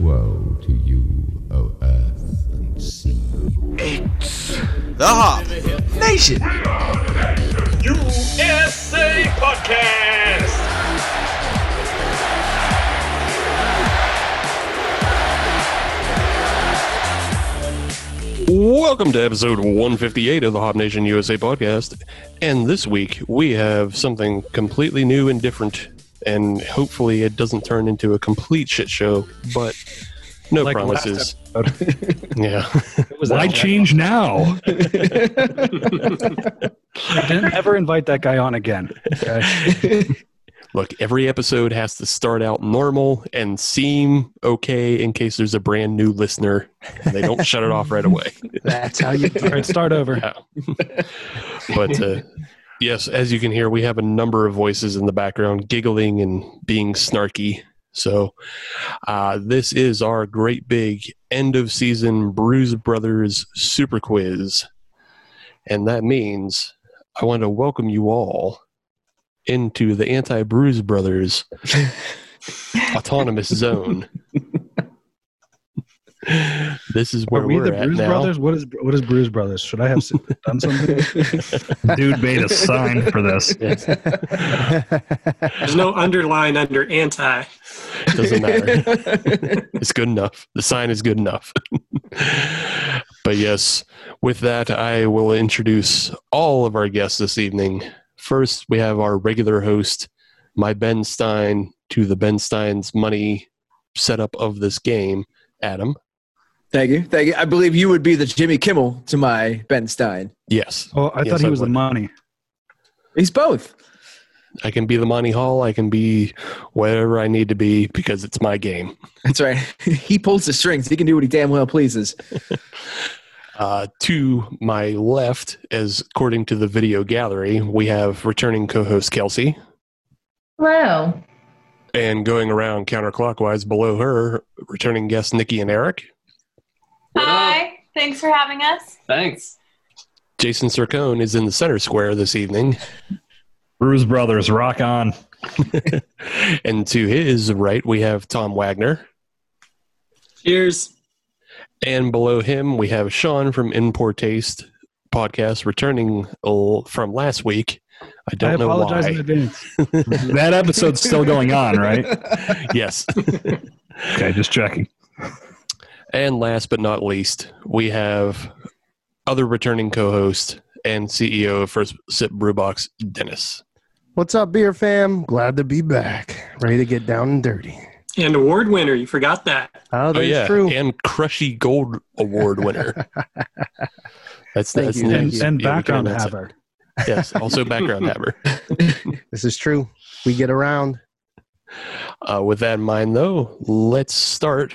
Woe to you, O earth and sea. It's the Hop Nation USA Podcast. Welcome to episode 158 of the Hop Nation USA Podcast. And this week we have something completely new and different. And hopefully it doesn't turn into a complete shit show, but no like promises. Yeah. Why change now? Don't ever invite that guy on again. Okay? Look, every episode has to start out normal and seem okay in case there's a brand new listener and they don't shut it off right away. That's how you All right, start over. Yeah. But... yes, as you can hear, we have a number of voices in the background giggling and being snarky. So this is our great big end-of-season Brews Brothers Super Quiz. And that means I want to welcome you all into the Anti-Brews Brothers Autonomous Zone. This is where we're at now. Are we the Brews Brothers? What is Brews Brothers? Should I have done something? Dude made a sign for this. Yes. There's no underline under anti. Doesn't matter. It's good enough. The sign is good enough. But yes, with that, I will introduce all of our guests this evening. First, we have our regular host, my Ben Stein, to the Ben Stein's money setup of this game, Adam. Thank you. Thank you. I believe you would be the Jimmy Kimmel to my Ben Stein. Yes. Oh, I thought he was the money. He's both. I can be the Monty Hall. I can be wherever I need to be because it's my game. That's right. He pulls the strings. He can do what he damn well pleases. To my left, as according to the video gallery, we have returning co-host Kelsey. Hello. And going around counterclockwise below her, returning guests Nikki and Eric. Hi. Thanks for having us. Thanks. Jason Cercone is in the center square this evening. Brews Brothers, rock on. And to his right, we have Tom Wagner. Cheers. And below him, we have Sean from In Poor Taste Podcast, returning from last week. I don't know why. I apologize in advance. That episode's still going on, right? Yes. Okay, just checking. And last but not least, we have other returning co-host and CEO of First Sip Brewbox, Dennis. What's up, beer fam? Glad to be back. Ready to get down and dirty. And award winner. You forgot that. Oh, that's true. And Crushy Gold Award winner. That's new. And background haver. Yes, also background haver. This is true. We get around. With that in mind, though, let's start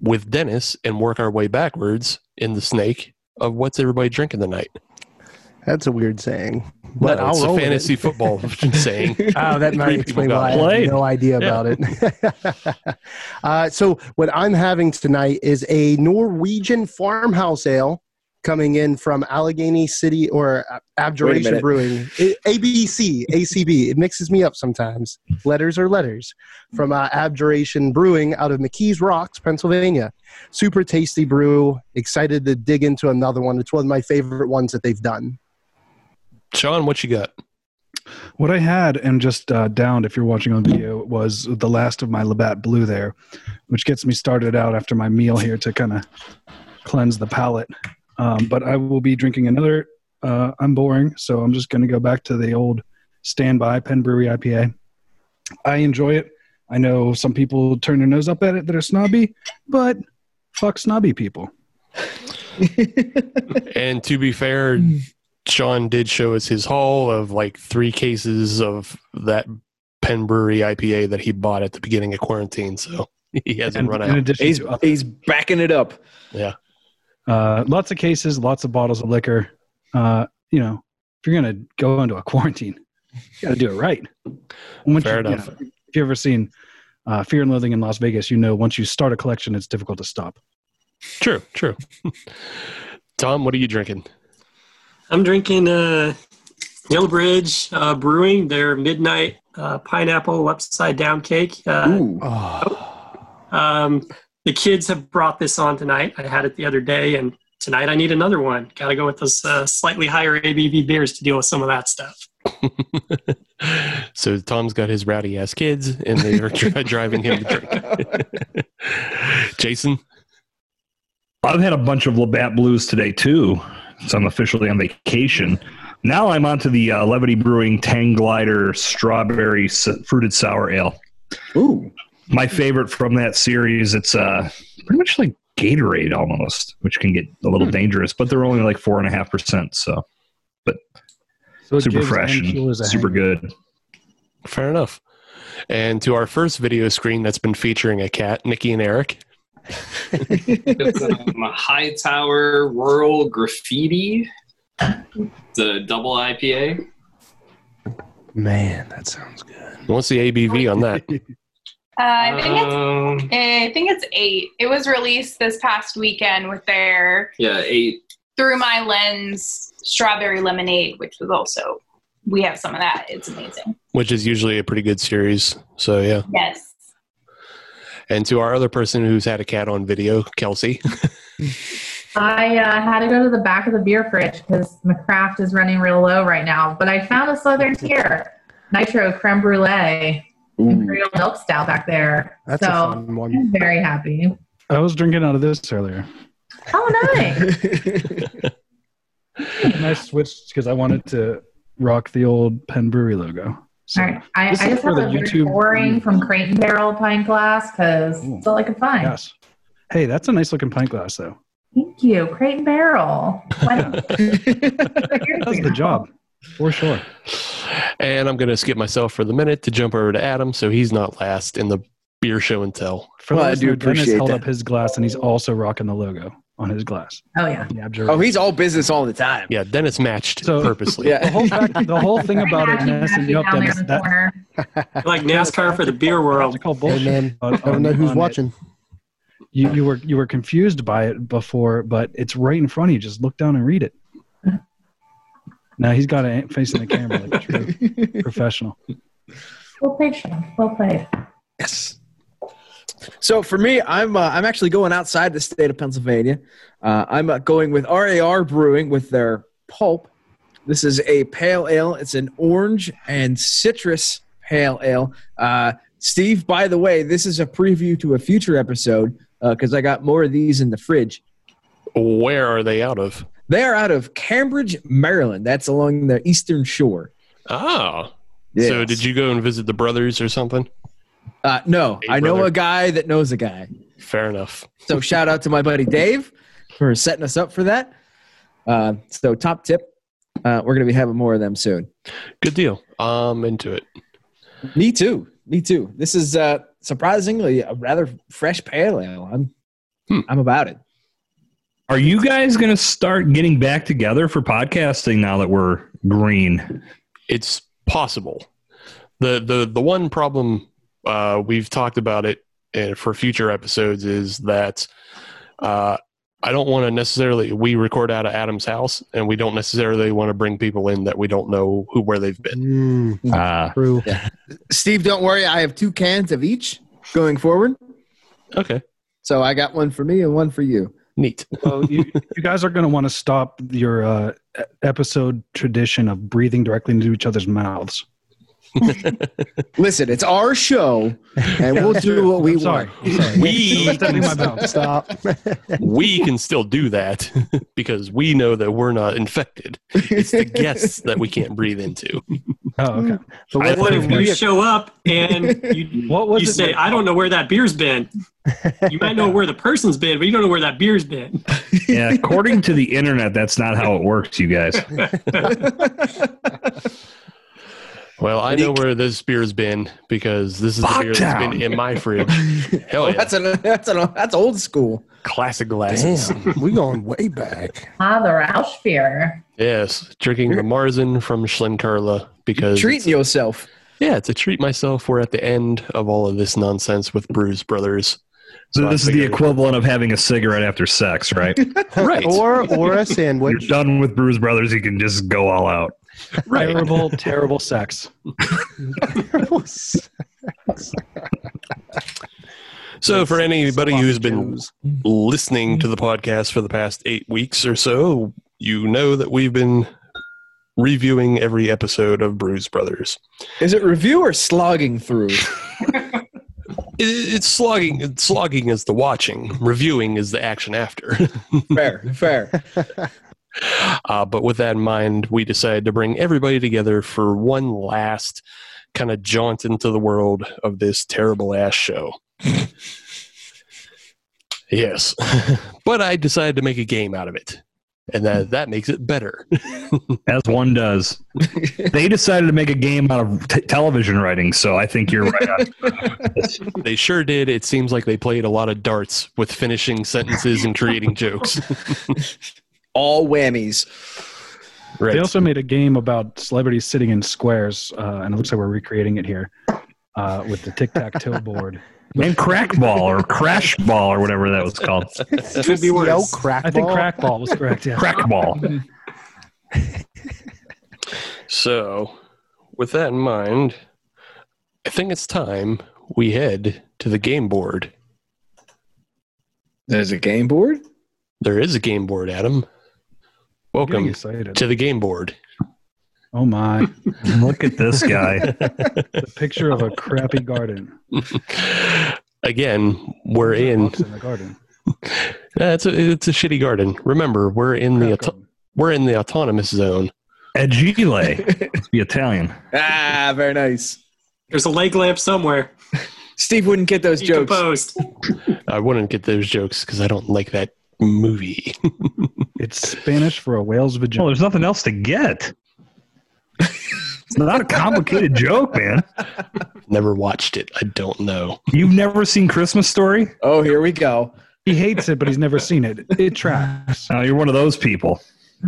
with Dennis and work our way backwards in the snake of what's everybody drinking tonight. That's a weird saying. But no, it's a fantasy football saying. Oh, that might explain why I have no idea about it. So what I'm having tonight is a Norwegian farmhouse ale coming in from Allegheny City or Abjuration Brewing. ABC, ACB. It mixes me up sometimes. Letters are letters. From Abjuration Brewing out of McKees Rocks, Pennsylvania. Super tasty brew. Excited to dig into another one. It's one of my favorite ones that they've done. Sean, what you got? What I had and just downed, if you're watching on video, was the last of my Labatt Blue there, which gets me started out after my meal here to kind of cleanse the palate. But I will be drinking another. I'm boring, so I'm just going to go back to the old standby Penn Brewery IPA. I enjoy it. I know some people turn their nose up at it that are snobby, but fuck snobby people. And to be fair, Sean did show us his haul of like 3 cases of that Penn Brewery IPA that he bought at the beginning of quarantine, so he hasn't run out. He's backing it up. Yeah. Lots of cases, lots of bottles of liquor. You know, if you're going to go into a quarantine, you got to do it right. Fair enough. You know, if you've ever seen Fear and Loathing in Las Vegas, you know once you start a collection, it's difficult to stop. True. Tom, what are you drinking? I'm drinking Dillbridge Brewing, their midnight pineapple upside down cake. The kids have brought this on tonight. I had it the other day, and tonight I need another one. Got to go with those slightly higher ABV beers to deal with some of that stuff. So Tom's got his rowdy ass kids, and they are driving him to drink. Jason? I've had a bunch of Labatt Blues today, too. So I'm officially on vacation. Now I'm onto the Levity Brewing Tang Glider Strawberry Fruited Sour Ale. Ooh. My favorite from that series. It's pretty much like Gatorade almost, which can get a little dangerous, but they're only like 4.5%. So super fresh and super good. Fair enough. And to our first video screen that's been featuring a cat, Nikki and Eric. A Hightower Rural Graffiti, the double IPA. Man, that sounds good. What's the ABV on that? I think it's 8. It was released this past weekend with their 8 Through My Lens Strawberry Lemonade, which was also, we have some of that. It's amazing. Which is usually a pretty good series. So yeah. Yes. And to our other person who's had a cat on video, Kelsey. I had to go to the back of the beer fridge because McCraft is running real low right now. But I found a Southern Tier Nitro Creme Brulee. Ooh. Imperial milk stout back there. That's a fun one. I'm very happy. I was drinking out of this earlier. Oh, nice. And I switched because I wanted to rock the old Penn Brewery logo. So, all right. I just have a very boring from Crate and Barrel pint glass because it's all I could find. Yes. Hey, that's a nice looking pint glass, though. Thank you. Crate and Barrel. That's the job. For sure. And I'm going to skip myself for the minute to jump over to Adam so he's not last in the beer show and tell. I do appreciate Dennis held up his glass, and he's also rocking the logo on his glass. Oh, yeah. Oh, he's all business all the time. Yeah, Dennis matched purposely. Yeah. The whole thing about it, Dennis, and you Dennis, that, like NASCAR for the beer world. I don't know who's watching. You were confused by it before, but it's right in front of you. Just look down and read it. No, he's got a face in the camera like a true professional. Well played, Sean. Well played. Yes. So for me, I'm actually going outside the state of Pennsylvania. I'm going with RAR Brewing with their pulp. This is a pale ale. It's an orange and citrus pale ale. Steve, by the way, this is a preview to a future episode because I got more of these in the fridge. Where are they out of? They are out of Cambridge, Maryland. That's along the eastern shore. Oh. Yes. So did you go and visit the brothers or something? No. Hey, I know a guy that knows a guy. Fair enough. So shout out to my buddy Dave for setting us up for that. So top tip. We're going to be having more of them soon. Good deal. I'm into it. Me too. This is surprisingly a rather fresh pale ale. I'm about it. Are you guys going to start getting back together for podcasting now that we're green? It's possible. The one problem we've talked about it for future episodes is that I don't want to necessarily – we record out of Adam's house, and we don't necessarily want to bring people in that we don't know where they've been. True. Yeah. Steve, don't worry. I have 2 cans of each going forward. Okay. So I got one for me and one for you. Neat. Well, you guys are going to want to stop your episode tradition of breathing directly into each other's mouths. Listen, it's our show, and we'll do what we want. We can still do that because we know that we're not infected. It's the guests that we can't breathe into. Oh, okay. So what if you show up and you say, I don't know where that beer's been? You might know where the person's been, but you don't know where that beer's been. Yeah, according to the internet, that's not how it works, you guys. Well, I know where this beer's been because this is the beer that's been in my fridge. Hell yeah. That's old school. Classic glasses. We're going way back. The Rausch beer. Yes, drinking the Marzen from Schlenkerla because... Treating yourself. Yeah, to treat myself. We're at the end of all of this nonsense with Brews Brothers. So this is the equivalent of having a cigarette after sex, right? Right. Or a sandwich. You're done with Brews Brothers. You can just go all out. Right. Terrible, terrible sex. Terrible sex. So for anybody who's been listening to the podcast for the past 8 weeks or so, you know that we've been reviewing every episode of Brews Brothers. Is it review or slogging through? It's slogging. Slogging is the watching. Reviewing is the action after. Fair, fair. But with that in mind, we decided to bring everybody together for one last kind of jaunt into the world of this terrible ass show. Yes. But I decided to make a game out of it. And that makes it better. As one does. They decided to make a game out of television writing, so I think you're right on. They sure did. It seems like they played a lot of darts with finishing sentences and creating jokes. All whammies. Right. They also made a game about celebrities sitting in squares, and it looks like we're recreating it here with the tic-tac-toe board. And crackball or crash ball or whatever that was called. Could be worse. I think crackball was correct. Yeah. Crackball. So, with that in mind, I think it's time we head to the game board. There's a game board? There is a game board, Adam. Welcome to the game board. Oh my. Look at this guy. The picture of a crappy garden. Again, we're in the garden. It's a shitty garden. Remember, we're in the autonomous zone. Agile. It's the Italian. Ah, very nice. There's a leg lamp somewhere. Steve wouldn't get those jokes. I wouldn't get those jokes because I don't like that movie. It's Spanish for a whale's vagina. Well, there's nothing else to get. It's not a complicated joke, man. Never watched it. I don't know. You've never seen Christmas Story? Oh, here we go. He hates it, but he's never seen it. It tracks. Oh, you're one of those people.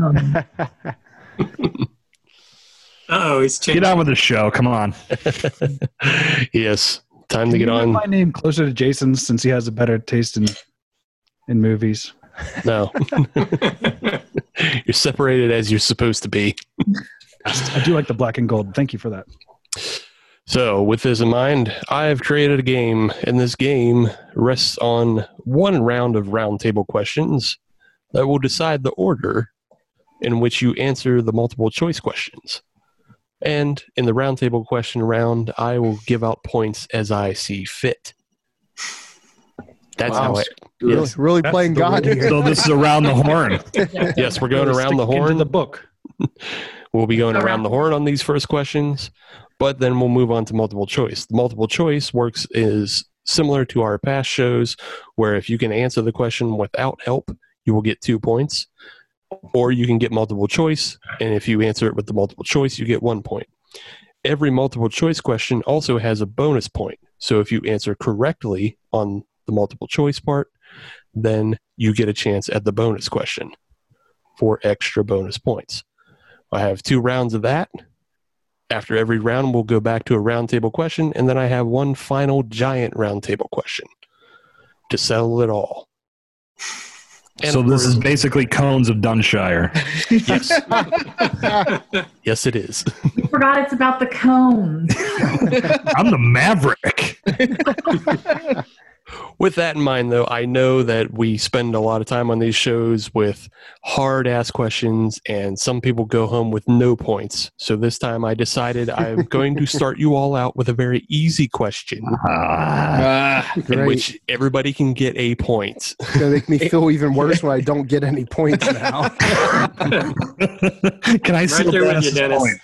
Uh-oh, he's changing. Get on with the show. Come on. Yes. Time to get on. My name closer to Jason's since he has a better taste in movies. No. You're separated as you're supposed to be. I do like the black and gold. Thank you for that. So, with this in mind, I've created a game, and this game rests on one round of roundtable questions that will decide the order in which you answer the multiple choice questions. And in the roundtable question round, I will give out points as I see fit. That's wow. How it yes. Really that's playing God here. So this is around the horn. Yes, we're going around the horn. The book. We'll be going around the horn on these first questions, but then we'll move on to multiple choice. The multiple choice works is similar to our past shows, where if you can answer the question without help, you will get 2 points, or you can get multiple choice, and if you answer it with the multiple choice, you get 1 point. Every multiple choice question also has a bonus point, so if you answer correctly on the multiple choice part, then you get a chance at the bonus question for extra bonus points. I have 2 rounds of that. After every round, we'll go back to a roundtable question, and then I have one final giant roundtable question to settle it all. And so this is basically Cones of Dunshire. Yes. Yes, it is. You forgot it's about the cones. I'm the Maverick. With that in mind, though, I know that we spend a lot of time on these shows with hard-ass questions, and some people go home with no points. So this time I decided I'm going to start you all out with a very easy question in which everybody can get a point. It's going to make me feel even worse when I don't get any points now. Can I steal Dennis's point?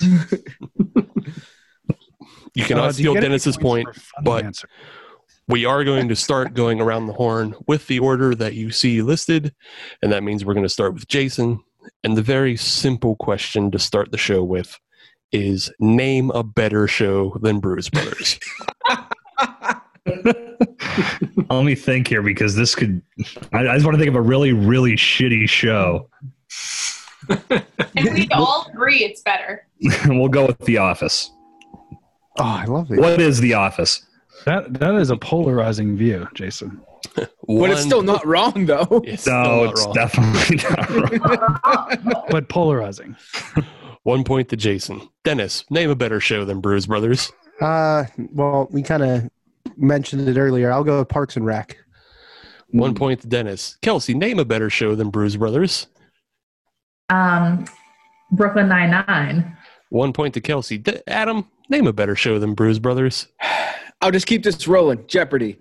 You cannot steal Dennis's point, but... Answer. We are going to start going around the horn with the order that you see listed, and that means we're going to start with Jason. And the very simple question to start the show with is, name a better show than Brews Brothers. Let me think here, because this could... I just want to think of a really, really shitty show. And we all agree it's better. We'll go with The Office. Oh, I love it. What is The Office? That is a polarizing view, Jason. But it's still not wrong, though. It's definitely not wrong. But polarizing. 1 point to Jason. Dennis, name a better show than Brews Brothers. Well, we kind of mentioned it earlier. I'll go with Parks and Rec. 1 point to Dennis. Kelsey, name a better show than Brews Brothers. Brooklyn Nine-Nine. 1 point to Kelsey. Adam, name a better show than Brews Brothers. I'll just keep this rolling. Jeopardy.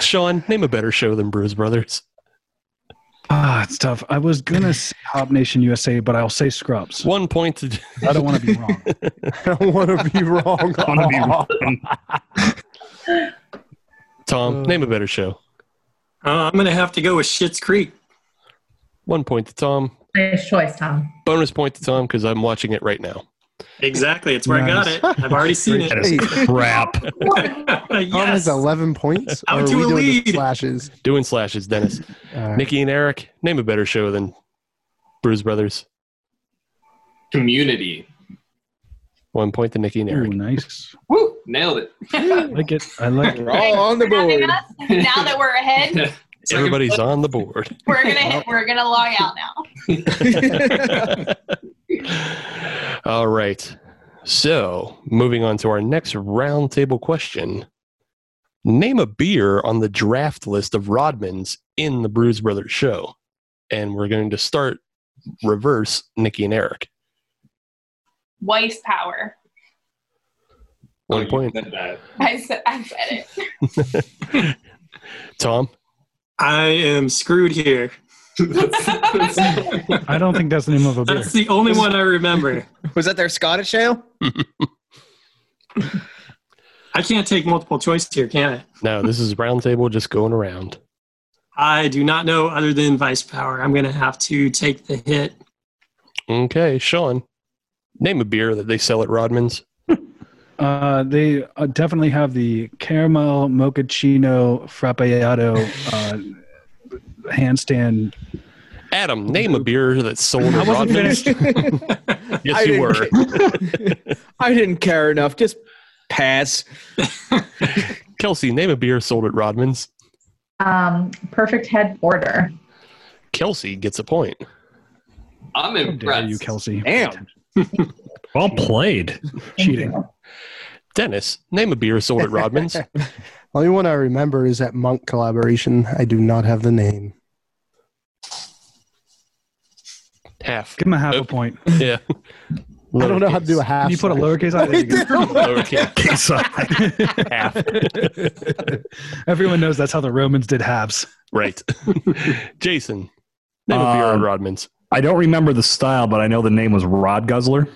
Sean, name a better show than Brews Brothers. Ah, it's tough. I was going to say Hop Nation USA, but I'll say Scrubs. 1 point to... I don't want to be wrong. I don't want to be wrong. I want to be wrong. Tom, name a better show. I'm going to have to go with Schitt's Creek. 1 point to Tom. Nice choice, Tom. Bonus point to Tom because I'm watching it right now. Exactly. It's where nice. I got it. I've already seen it. That is crap. Yes. Tom has 11 points. Out to a lead. Slashes? Doing slashes, Dennis. Nikki and Eric, name a better show than Brews Brothers. Community. 1 point to Nikki and Eric. Ooh, nice. Woo! Nailed it. I like it. I like it. We're all on the board. Now that we're ahead. Everybody's on the board. We're gonna log out now. All right. So moving on to our next roundtable question. Name a beer on the draft list of Rodman's in the Brews Brothers show. And we're going to start reverse Nikki and Eric. Wife power. 1 point. I said it. Tom? I am screwed here. I don't think that's the name of a beer. That's the only one I remember. Was that their Scottish ale? I can't take multiple choice here, can I? No, this is roundtable just going around. I do not know other than Vice Power. I'm going to have to take the hit. Okay, Sean, name a beer that they sell at Rodman's. They definitely have the caramel mochaccino frappeado handstand. Adam, name a beer that's sold at Rodman's. Yes, you were. I didn't care enough. Just pass. Kelsey, name a beer sold at Rodman's. Perfect Head Porter. Kelsey gets a point. I'm impressed. How dare you, Kelsey. Damn. Well played. Cheating. Dennis, name a beer sold at Rodman's. Only one I remember is that Monk collaboration. I do not have the name. Half. Give him a half a point. Yeah. I don't know how to do a half. Can you put a lowercase on it? Lowercase on half. Everyone knows that's how the Romans did halves. Right. Jason, name a beer at Rodman's. I don't remember the style, but I know the name was Rod Guzzler.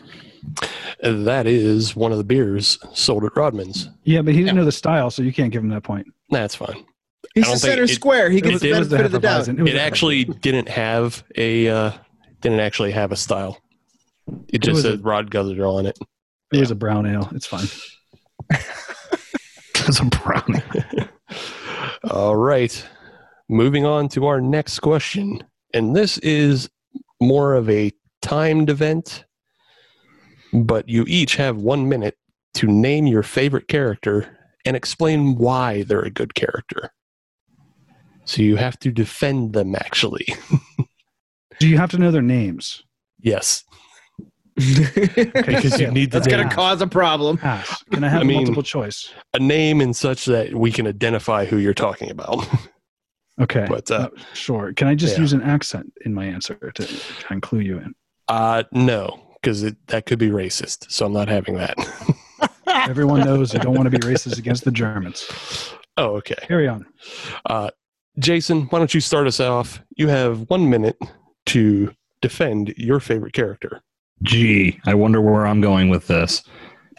That is one of the beers sold at Rodman's. Yeah, but he didn't know the style, so you can't give him that point. That's fine. He's the center square. He gets the benefit of the doubt. It actually didn't actually have a style. It just said Rod Guzzler on it. It was a brown ale. It's fine. It's a brown ale. All right. Moving on to our next question. And this is more of a timed event. But you each have 1 minute to name your favorite character and explain why they're a good character. So you have to defend them, actually. Do you have to know their names? Yes. Because you need to. That's going to cause a problem. Ask. Can I have multiple choice? A name and such that we can identify who you're talking about. Okay. But, sure. Can I just use an accent in my answer to include you in? No. Because that could be racist, so I'm not having that. Everyone knows you don't want to be racist against the Germans. Oh, okay. Carry on. Jason, why don't you start us off? You have 1 minute to defend your favorite character. Gee, I wonder where I'm going with this.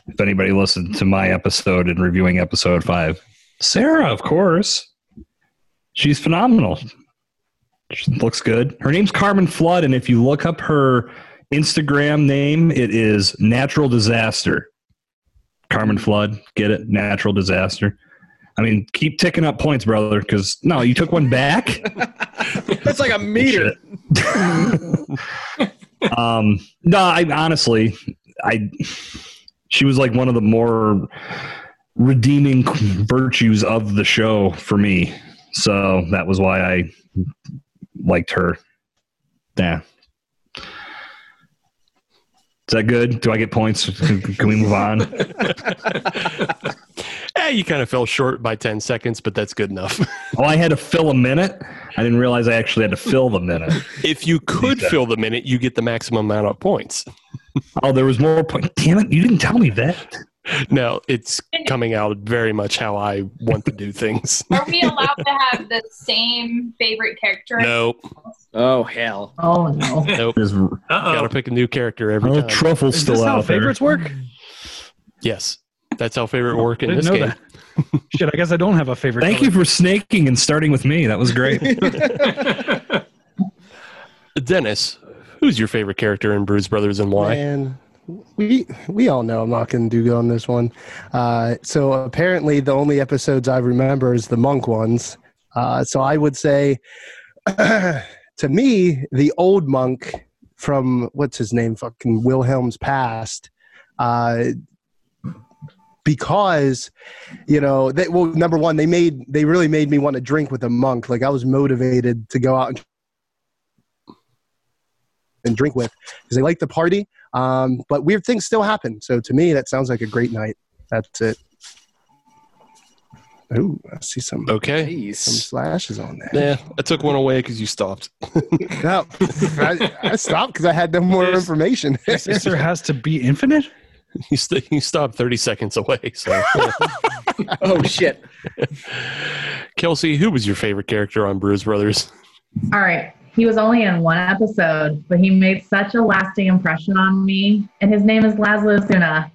If anybody listened to my episode and reviewing episode 5. Sarah, of course. She's phenomenal. She looks good. Her name's Carmen Flood, and if you look up her Instagram name, it is Natural Disaster. Carmen Flood, get it? Natural Disaster. I mean, keep ticking up points, brother, because, no, you took one back? That's like a meter. No, she was like one of the more redeeming virtues of the show for me. So that was why I liked her. Yeah. Is that good? Do I get points? Can we move on? Hey, you kind of fell short by 10 seconds, but that's good enough. Oh, I had to fill a minute? I didn't realize I actually had to fill the minute. If you could fill the minute, you get the maximum amount of points. Oh, there was more points. Damn it, you didn't tell me that. No, it's coming out very much how I want to do things. Are we allowed to have the same favorite character? Nope. Oh, hell. Oh, no. Nope. Got to pick a new character every time. Truffle's still out there. Is this how favorites work? Yes. That's how favorite work in this game. Shit, I guess I don't have a favorite. Thank you for snaking and starting with me. That was great. Dennis, who's your favorite character in Brews Brothers and why? Man. We all know I'm not going to do good on this one. So apparently the only episodes I remember is the monk ones. So I would say, to me, the old monk from, what's his name, fucking Wilhelm's past, because, you know, number one, they really made me want to drink with a monk. Like, I was motivated to go out and drink with because they like the party. But weird things still happen. So to me, that sounds like a great night. That's it. Oh, I see some. Okay, some slashes on there. Yeah, I took one away because you stopped. No, I stopped because I had no more information. Your sister has to be infinite. You stopped 30 seconds away. So. Oh shit. Kelsey, who was your favorite character on Brews Brothers? All right. He was only in one episode, but he made such a lasting impression on me. And his name is Laszlo Suna,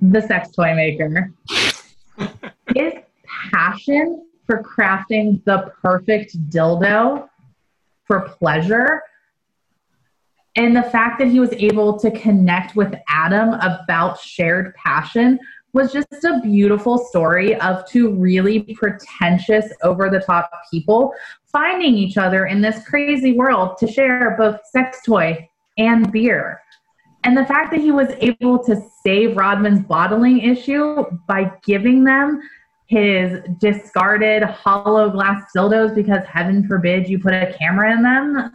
the sex toy maker. His passion for crafting the perfect dildo for pleasure and the fact that he was able to connect with Adam about shared passion was just a beautiful story of two really pretentious, over-the-top people finding each other in this crazy world to share both sex toy and beer. And the fact that he was able to save Rodman's bottling issue by giving them his discarded hollow glass dildos because heaven forbid you put a camera in them,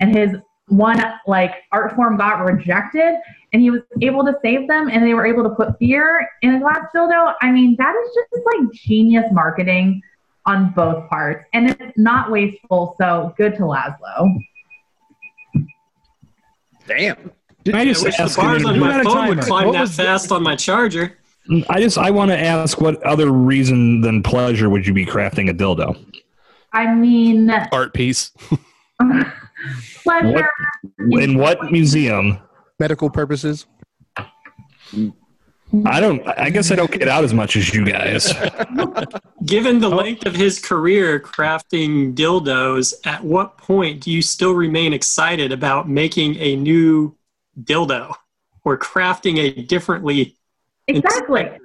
and his one like art form got rejected and he was able to save them and they were able to put beer in a glass dildo. I mean, that is just like genius marketing on both parts, and it's not wasteful, so good to Laszlo. Damn. I just ask the bars on my phone would climb that fast on my charger. I want to ask, what other reason than pleasure would you be crafting a dildo? I mean, art piece. Pleasure. In what museum? Medical purposes. I guess I don't get out as much as you guys. Given the length of his career crafting dildos, at what point do you still remain excited about making a new dildo or crafting a differently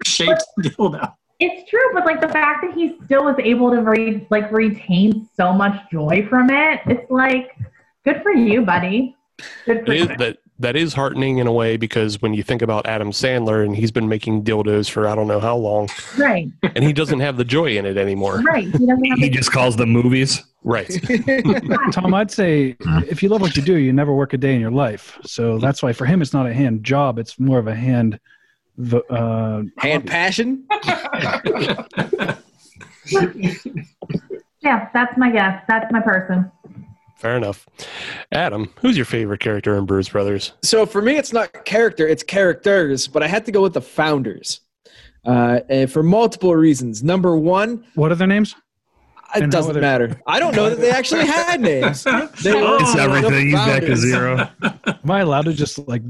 shaped dildo? It's true, but like the fact that he still was able to retain so much joy from it, it's like, good for you, buddy. Good for you. That is heartening in a way, because when you think about Adam Sandler, and he's been making dildos for I don't know how long. Right. And he doesn't have the joy in it anymore. Right. He just calls them movies. Right. Tom, I'd say if you love what you do, you never work a day in your life. So that's why for him it's not a hand job, it's more of a hand... hand passion? Yeah, that's my guess. That's my person. Fair enough. Adam, who's your favorite character in Brews Brothers? So for me, it's not character, it's characters, but I had to go with the founders for multiple reasons. Number one. What are their names? It doesn't matter. I don't know that they actually had names. It's everything. He's back to zero. Am I allowed to just like...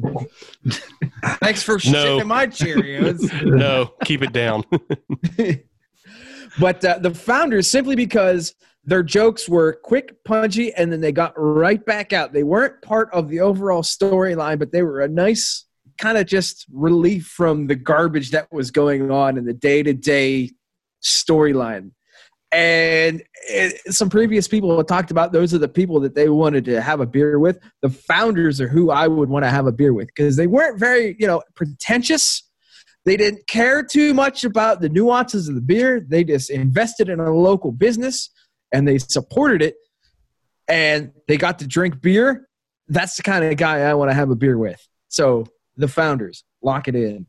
Thanks for shitting my Cheerios. No, keep it down. But the founders, simply because their jokes were quick, punchy, and then they got right back out. They weren't part of the overall storyline, but they were a nice kind of just relief from the garbage that was going on in the day-to-day storyline. And some previous people have talked about those are the people that they wanted to have a beer with. The founders are who I would want to have a beer with because they weren't very, pretentious. They didn't care too much about the nuances of the beer. They just invested in a local business and they supported it and they got to drink beer. That's the kind of guy I want to have a beer with. So The Founders. Lock it in.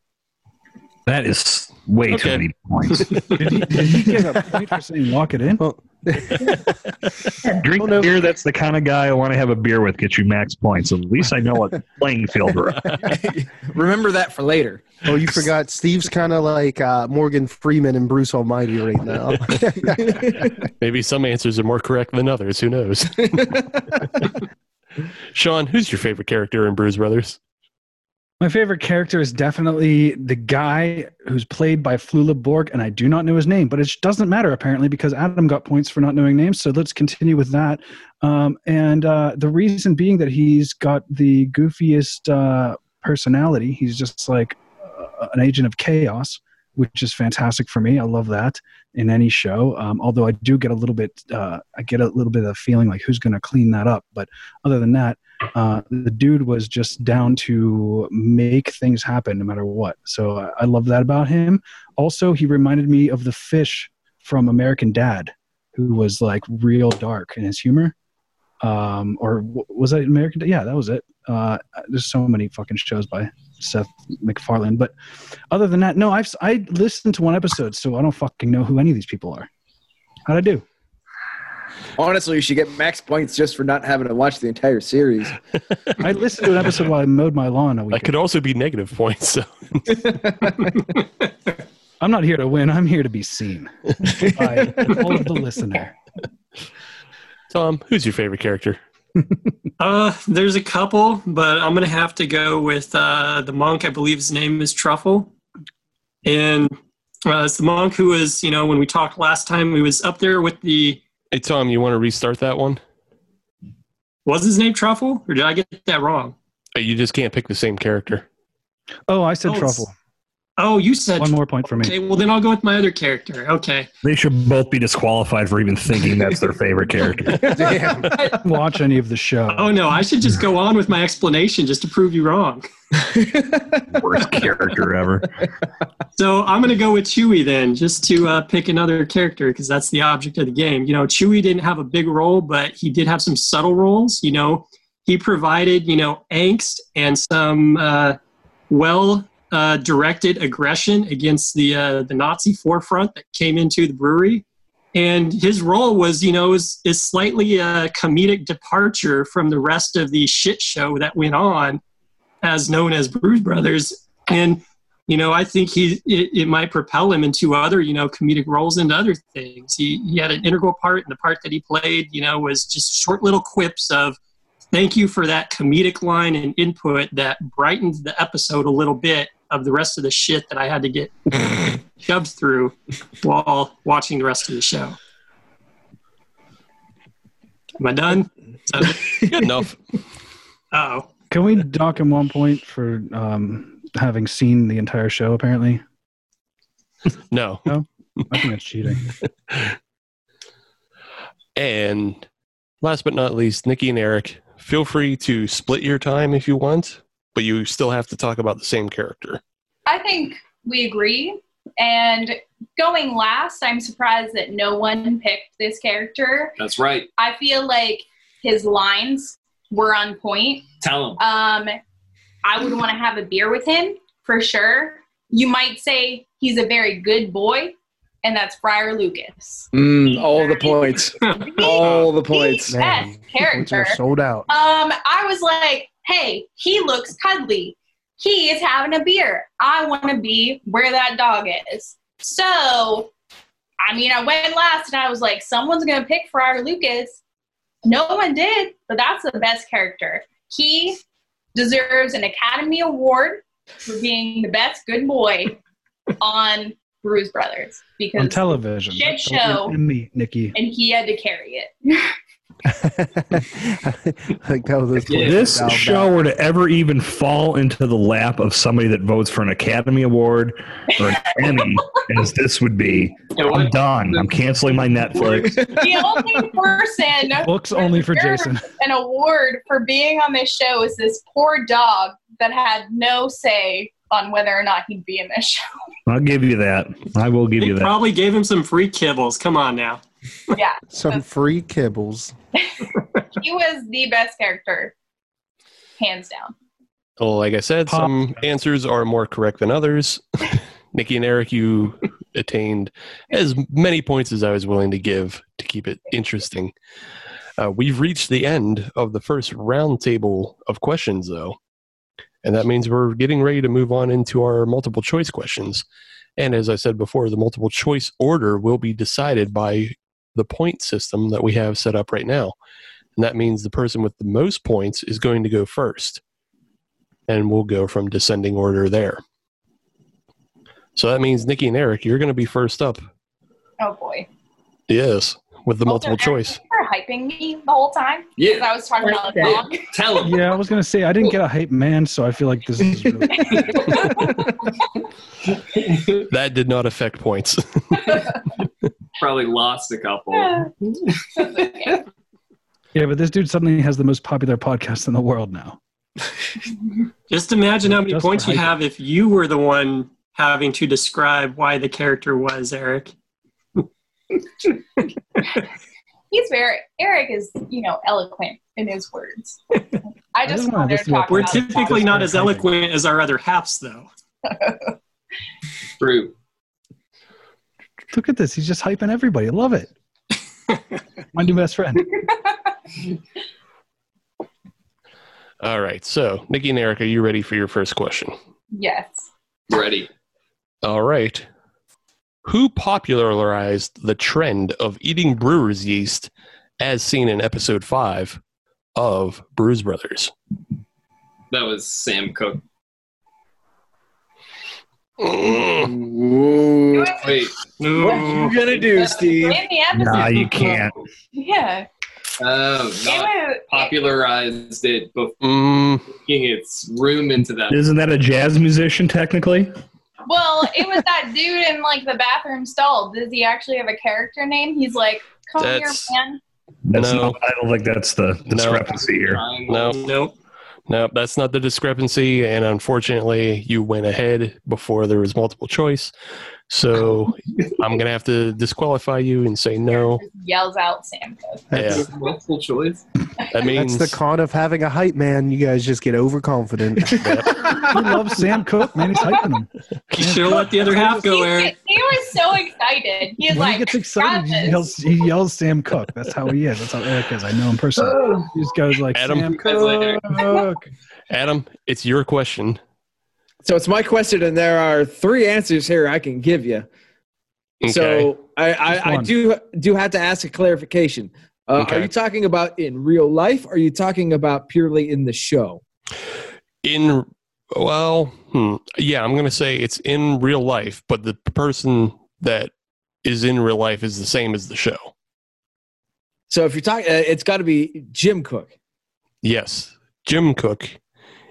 That is way too many points. Did he get a point for saying lock it in? Well, drink beer. That's the kind of guy I want to have a beer with. Get you max points. At least I know a playing field. Remember that for later. Oh, you forgot. Steve's kind of like Morgan Freeman and Bruce Almighty right now. Maybe some answers are more correct than others. Who knows? Sean, who's your favorite character in Brews Brothers? My favorite character is definitely the guy who's played by Flula Borg, and I do not know his name, but it doesn't matter apparently because Adam got points for not knowing names, so let's continue with that. The reason being that he's got the goofiest personality. He's just like an agent of chaos, which is fantastic for me. I love that in any show, although I do get a little bit of a feeling like who's going to clean that up. But other than that, the dude was just down to make things happen no matter what. So I love that about him. Also, he reminded me of the fish from American Dad, who was like real dark in his humor. Was that American Dad? Yeah, that was it. There's so many fucking shows by Seth MacFarlane. But other than that, no, I listened to one episode, so I don't fucking know who any of these people are. How'd I do? Honestly, you should get max points just for not having to watch the entire series. I listened to an episode while I mowed my lawn a week. I could also be negative points. So. I'm not here to win. I'm here to be seen by all of the listener. Tom, who's your favorite character? There's a couple, but I'm going to have to go with the monk. I believe his name is Truffle. And it's the monk who was, when we talked last time, he was up there with the... Hey, Tom, you want to restart that one? Was his name Truffle, or did I get that wrong? You just can't pick the same character. Oh, I said Truffle. Oh, you said one more point for me. Okay, well, then I'll go with my other character. Okay. They should both be disqualified for even thinking that's their favorite character. Damn. I didn't watch any of the show. Oh, no, I should just go on with my explanation just to prove you wrong. Worst character ever. So I'm going to go with Chewie then, just to pick another character, because that's the object of the game. Chewie didn't have a big role, but he did have some subtle roles. He provided, angst and some directed aggression against the Nazi forefront that came into the brewery. And his role was, is slightly a comedic departure from the rest of the shit show that went on as known as Brews Brothers. And, I think it might propel him into other, comedic roles and other things. He had an integral part, and the part that he played, was just short little quips of, thank you for that comedic line and input that brightened the episode a little bit of the rest of the shit that I had to get shoved through while watching the rest of the show. Am I done? Good enough. Uh-oh. Can we dock him 1 point for having seen the entire show, apparently? No? I think that's cheating. And last but not least, Nikki and Eric, feel free to split your time if you want, but you still have to talk about the same character. I think we agree. And going last, I'm surprised that no one picked this character. That's right. I feel like his lines were on point. Tell him. I would want to have a beer with him, for sure. You might say he's a very good boy, and that's Friar Lucas. All the points. All the points. Best character. Sold out. I was like, hey, he looks cuddly. He is having a beer. I want to be where that dog is. So, I went last and I was like, someone's going to pick Friar Lucas. No one did, but that's the best character. He deserves an Academy Award for being the best good boy on Brews Brothers, because on television, shit show, Nikki, and he had to carry it. If this show were to ever even fall into the lap of somebody that votes for an Academy Award or an Emmy, as this would be, I'm done. I'm canceling my Netflix. The only person books only for Jason an award for being on this show is this poor dog that had no say on whether or not he'd be in this show. I'll give you that. I will give you that. Probably gave him some free kibbles. Come on now. Yeah. Some free kibbles. He was the best character, hands down. Like I said, some answers are more correct than others. Nikki and Eric, you attained as many points as I was willing to give to keep it interesting. We've reached the end of the first round table of questions, though. And that means we're getting ready to move on into our multiple choice questions. And as I said before, the multiple choice order will be decided by the point system that we have set up right now. And that means the person with the most points is going to go first. And we'll go from descending order there. So that means Nikki and Eric, you're going to be first up. Oh, boy. Yes, with the multiple choice. You're hyping me the whole time? Yeah. Because I was talking about dog. Tell him. Yeah, I was going to say, I didn't get a hype man, so I feel like this is really... That did not affect points. Probably lost a couple. Yeah, but this dude suddenly has the most popular podcast in the world now. Just imagine how many points you have if you were the one having to describe why the character was Eric. He's fair. Eric is, you know, eloquent in his words. I just want to talk. We're typically not as eloquent as our other halves, though. True. Look at this. He's just hyping everybody. I love it. My new best friend. All right, so Nikki and Eric, are you ready for your first question? Yes. Ready. All right. Who popularized the trend of eating brewer's yeast as seen in episode 5 of Brews Brothers? That was Sam Cooke. Ooh, wait. What are you going to do, Steve? Nah, you can't. Yeah. Popularized it, but making its room into that. Isn't that a jazz musician, technically? Well, it was that dude in, like, the bathroom stall. Does he actually have a character name? He's like, come here, man. That's not, I don't think that's the discrepancy here. No, that's not the discrepancy, and unfortunately, you went ahead before there was multiple choice. So I'm gonna have to disqualify you and say no. Yells out Sam. That's multiple choice. That means that's the con of having a hype man. You guys just get overconfident. I love Sam Cooke, man. He's hyping him. You should let the other half go, Eric. He was so excited. He was when he gets excited, he yells Sam Cooke. That's how he is. That's how Eric is. I know him personally. He just goes like, Sam Cooke. Adam, it's your question. So it's my question, and there are 3 answers here I can give you. Okay. So I do have to ask a clarification. Okay. Are you talking about in real life, or are you talking about purely in the show? Yeah, I'm going to say it's in real life, but the person that is in real life is the same as the show. So if you're talking, it's got to be Jim Cooke. Yes, Jim Cooke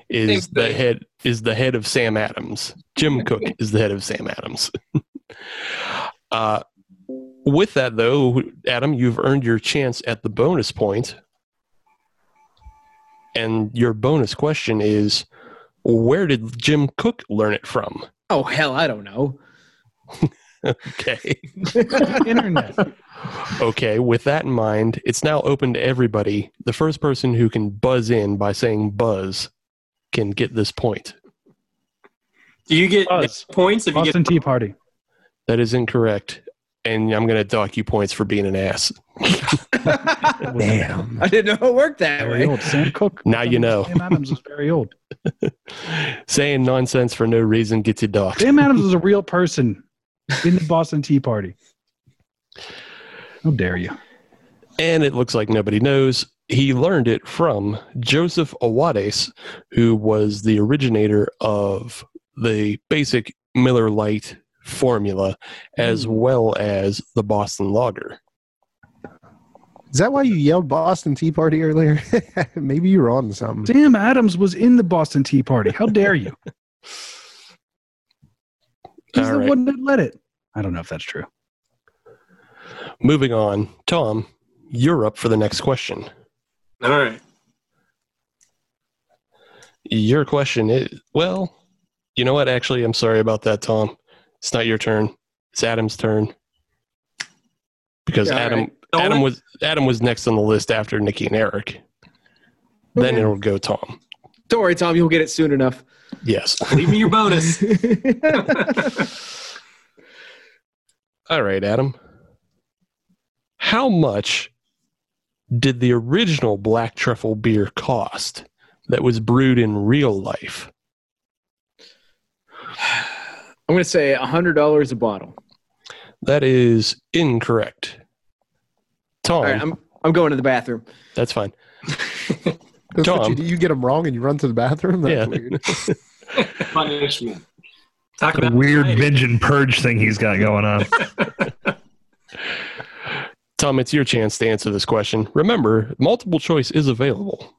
is the head. Is the head of Sam Adams. Jim Cooke is the head of Sam Adams. With that, though, Adam, you've earned your chance at the bonus point. And your bonus question is, where did Jim Cooke learn it from? Oh, hell, I don't know. Okay. Internet. Okay, with that in mind, it's now open to everybody. The first person who can buzz in by saying buzz can get this point. Do you get points if Boston you get Tea Party? That is incorrect, and I'm going to dock you points for being an ass. Damn, I didn't know it worked that way. Old. Sam Cooke. Now you know. Sam Adams was very old. Saying nonsense for no reason gets you docked. Sam Adams was a real person in the Boston Tea Party. How dare you! And it looks like nobody knows. He learned it from Joseph Awates, who was the originator of the basic Miller Lite formula, as well as the Boston Lager. Is that why you yelled Boston Tea Party earlier? Maybe you were on something. Sam Adams was in the Boston Tea Party. How dare you? He's the one that led it. I don't know if that's true. Moving on. Tom, you're up for the next question. All right. Your question is, well, you know what? Actually, I'm sorry about that, Tom. It's not your turn. It's Adam's turn. Because Adam was next on the list after Nikki and Eric. Okay. Then it'll go Tom. Don't worry, Tom. You'll get it soon enough. Yes. Leave me your bonus. All right, Adam. How much did the original Black Truffle beer cost that was brewed in real life? I'm going to say $100 a bottle. That is incorrect. Tom. All right, I'm going to the bathroom. That's fine. Tom. You get them wrong and you run to the bathroom? That's weird. Punishment. Talk about weird binge and purge thing he's got going on. Tom, it's your chance to answer this question. Remember, multiple choice is available.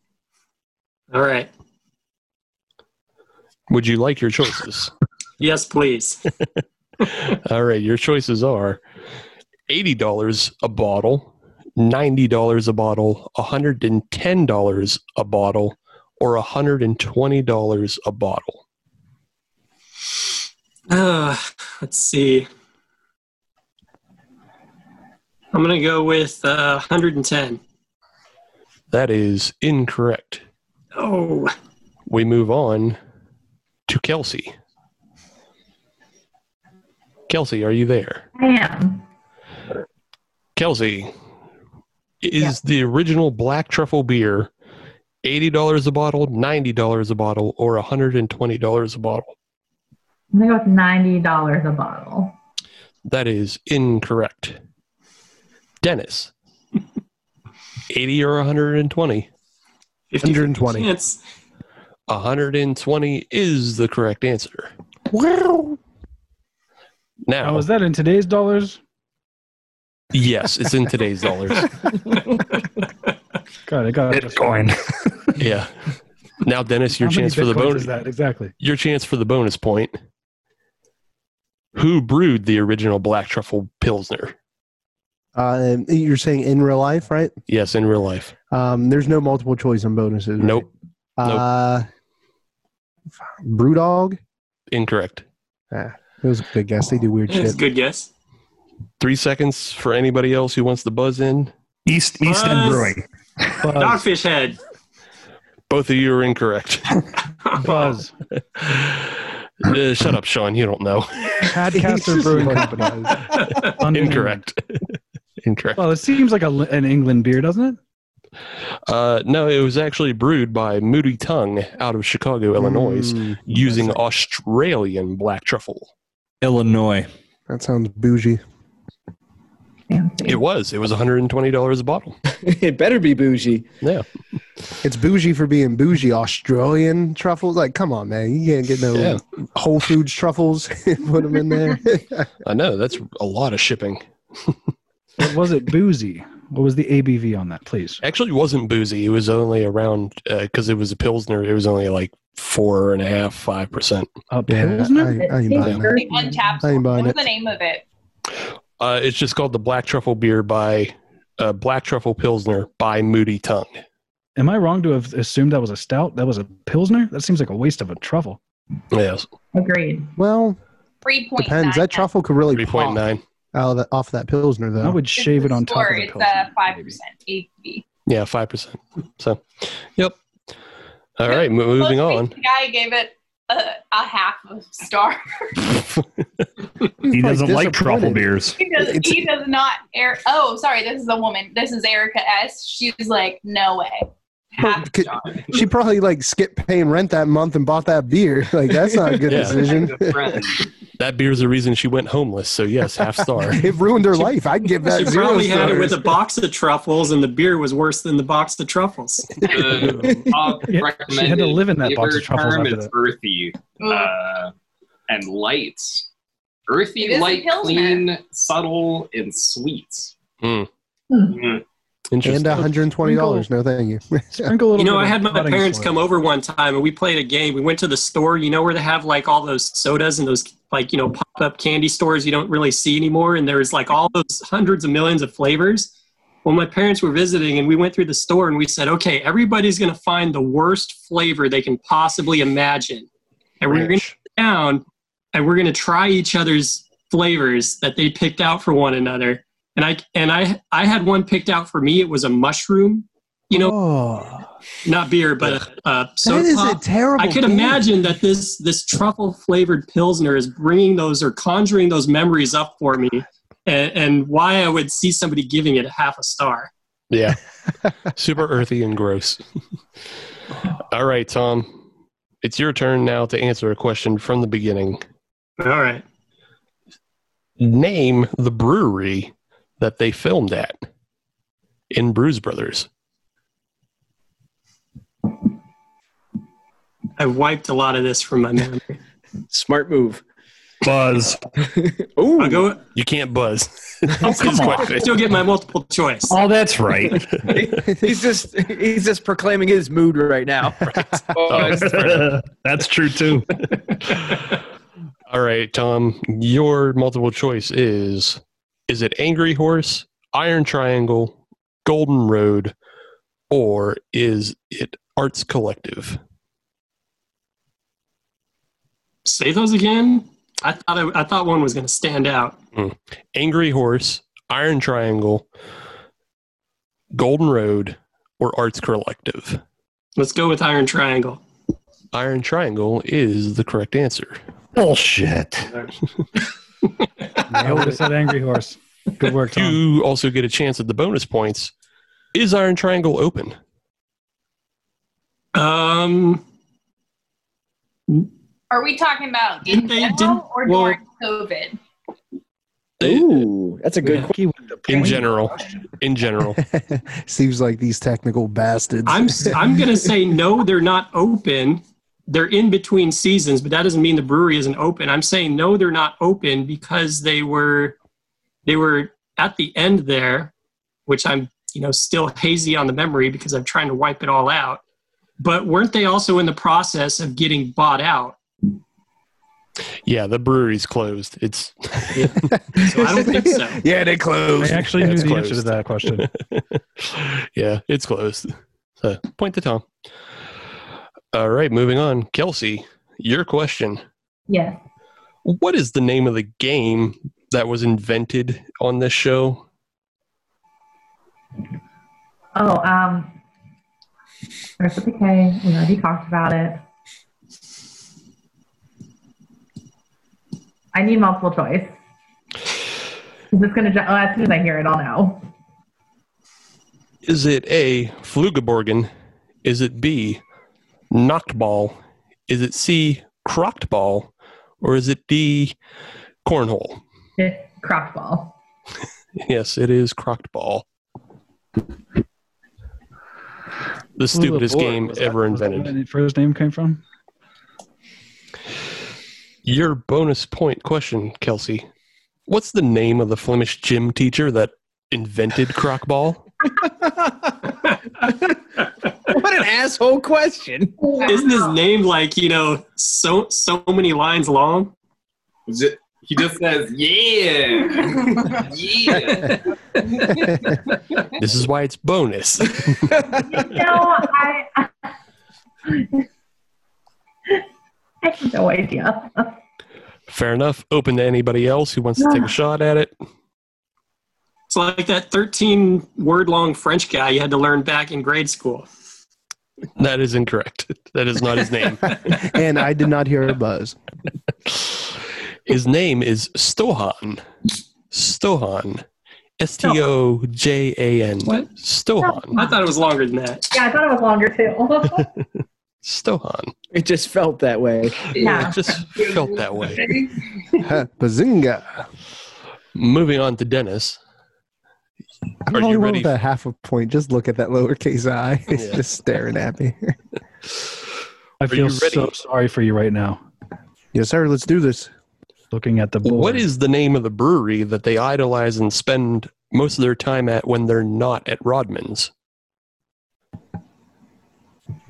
All right. Would you like your choices? Yes, please. All right. Your choices are $80 a bottle, $90 a bottle, $110 a bottle, or $120 a bottle. Let's see. I'm going to go with 110. That is incorrect. Oh. We move on to Kelsey. Kelsey, are you there? I am. Kelsey, is the original Black Truffle beer $80 a bottle, $90 a bottle, or $120 a bottle? I'm going to go with $90 a bottle. That is incorrect. Dennis, 80 or 120? 120. Chance. 120 is the correct answer. Wow. Now, was that in today's dollars? Yes, it's in today's dollars. God, I got Bitcoin. Yeah. Now, Dennis, your chance for the bonus. Is that exactly? Your chance for the bonus point. Who brewed the original Black Truffle Pilsner? You're saying in real life, right? Yes, in real life. There's no multiple choice on bonuses. Right? Nope. Brewdog? Incorrect. It was a good guess. They do weird shit. It's a good guess. 3 seconds for anybody else who wants to buzz in. East End Brewing. Buzz. Dogfish Head. Both of you are incorrect. Buzz. Shut up, Sean. You don't know. Cadcaster Brewing Company. Incorrect. Incorrect. Well, it seems like an England beer, doesn't it? No, it was actually brewed by Moody Tongue out of Chicago, Illinois, using Australian black truffle. Illinois. That sounds bougie. It was. It was $120 a bottle. It better be bougie. Yeah. It's bougie for being bougie. Australian truffles? Like, come on, man. You can't get no Whole Foods truffles and put them in there. I know. That's a lot of shipping. Was it boozy? What was the ABV on that, please? Actually, it wasn't boozy. It was only around, because it was a Pilsner, it was only like 4.5%, 5%. A Pilsner? I ain't buying it. What's the name of it? It's just called the Black Truffle Beer by Black Truffle Pilsner by Moody Tongue. Am I wrong to have assumed that was a stout? That was a Pilsner? That seems like a waste of a truffle. Yes. Agreed. Well, 3.9. Depends. That truffle could really 3.9. Off that Pilsner, though. I would shave it on top of the Pilsner. It's 5% ABV. Yeah, 5%. So, yep. All right, moving on. The guy gave it a half a star. He doesn't like truffle beers. He does not. Oh, sorry, this is a woman. This is Erica S. She's like, no way. She probably like skipped paying rent that month and bought that beer. Like, that's not a good decision. That beer's the reason she went homeless. So yes, half star. It ruined her life. I'd give that. She probably had it with a box of truffles, and the beer was worse than the box of truffles. She had to live in that box of truffles. It's earthy and light. Earthy, light, clean, subtle, and sweet. And $120. No, thank you. I had my parents come over one time and we played a game. We went to the store, where they have like all those sodas and those pop-up candy stores you don't really see anymore. And there was like all those hundreds of millions of flavors. Well, my parents were visiting and we went through the store and we said, okay, everybody's going to find the worst flavor they can possibly imagine. And we're going to sit down and we're going to try each other's flavors that they picked out for one another. And I had one picked out for me. It was a mushroom. you know, not beer, but so that is a terrible. I could imagine that this truffle flavored Pilsner is bringing those or conjuring those memories up for me, and why I would see somebody giving it half a star. Yeah, super earthy and gross. All right, Tom, it's your turn now to answer a question from the beginning. All right. Name the brewery that they filmed at in Brews Brothers. I wiped a lot of this from my memory. Smart move. Buzz. Ooh, go. You can't buzz. Oh, come on. I still get my multiple choice. Oh, that's right. he's just proclaiming his mood right now. Right. Oh, that's true too. All right, Tom, your multiple choice is it Angry Horse, Iron Triangle, Golden Road, or is it Arts Collective? Say those again. I thought one was going to stand out. Angry Horse, Iron Triangle, Golden Road, or Arts Collective? Let's go with Iron Triangle. Iron Triangle is the correct answer. Bullshit. I always said Angry Horse. Good work, Tom. You also get a chance at the bonus points. Is Iron Triangle open? Are we talking about in general or during COVID? Ooh, that's a good key. In general. Seems like these technical bastards. I'm going to say no, they're not open. They're in between seasons, but that doesn't mean the brewery isn't open. I'm saying no, they're not open because they were at the end there, which I'm, still hazy on the memory because I'm trying to wipe it all out. But weren't they also in the process of getting bought out? Yeah, the brewery's closed. Yeah. So I don't think so. Yeah, they closed. I actually knew the answer to that question. Yeah, it's closed. So, point to Tom. All right, moving on. Kelsey, your question. Yeah. What is the name of the game that was invented on this show? Oh, There's the K. We already talked about it. I need multiple choice. I'm just going to jump. As soon as I hear it, I'll know. Is it A, Flugeborgen? Is it B, Knockball? Is it C, Crockball? Or is it D, Cornhole? It's Crockball. Yes, it is Crockball. The stupidest game ever invented. Where the first name came from? Your bonus point question, Kelsey. What's the name of the Flemish gym teacher that invented Crockball? What an asshole question. Isn't his name like, so many lines long? He just says, yeah. Yeah. This is why it's bonus. I have no idea. Fair enough. Open to anybody else who wants to take a shot at it. It's like that 13-word-long French guy you had to learn back in grade school. That is incorrect. That is not his name. And I did not hear a buzz. His name is Stojan. Stojan. S-T-O-J-A-N. What? Stojan. I thought it was longer than that. Yeah, I thought it was longer too. Stojan. It just felt that way. Yeah. It just felt that way. Bazinga. Moving on to Dennis. I'm only ready for half a point. Just look at that lowercase I. It's just staring at me. I feel so sorry for you right now. Yes, sir. Let's do this. Looking at the board. What is the name of the brewery that they idolize and spend most of their time at when they're not at Rodman's?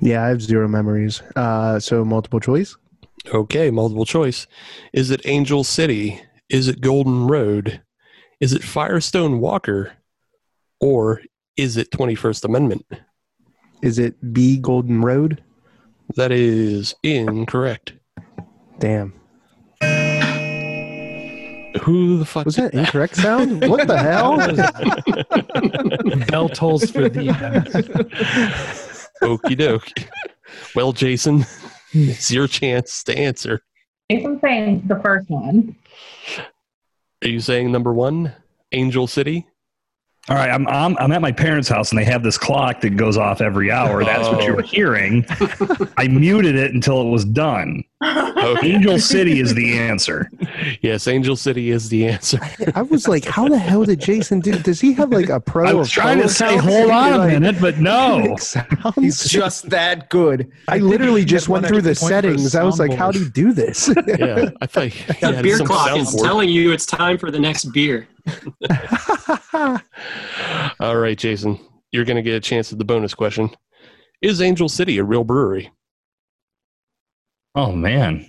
Yeah, I have zero memories. So multiple choice? Okay, multiple choice. Is it Angel City? Is it Golden Road? Is it Firestone Walker? Or is it 21st Amendment? Is it B, Golden Road? That is incorrect. Damn. Who the fuck was that? Incorrect sound? What the hell? Bell tolls for the Okie doke. Well, Jason, it's your chance to answer. Jason's saying the first one. Are you saying number one, Angel City? All right, I'm at my parents' house, and they have this clock that goes off every hour. That's what you were hearing. I muted it until it was done. Okay. Angel City is the answer. Yes, Angel City is the answer. I was like, how the hell did Jason do? Does he have like a pro? I was trying to say, hold on a minute, but no. He's just that good. I literally just went through the settings. I was like, how do you do this? Yeah, I thought the beer clock is telling you it's time for the next beer. All right, Jason, you're going to get a chance at the bonus question. Is Angel City a real brewery? Oh, man.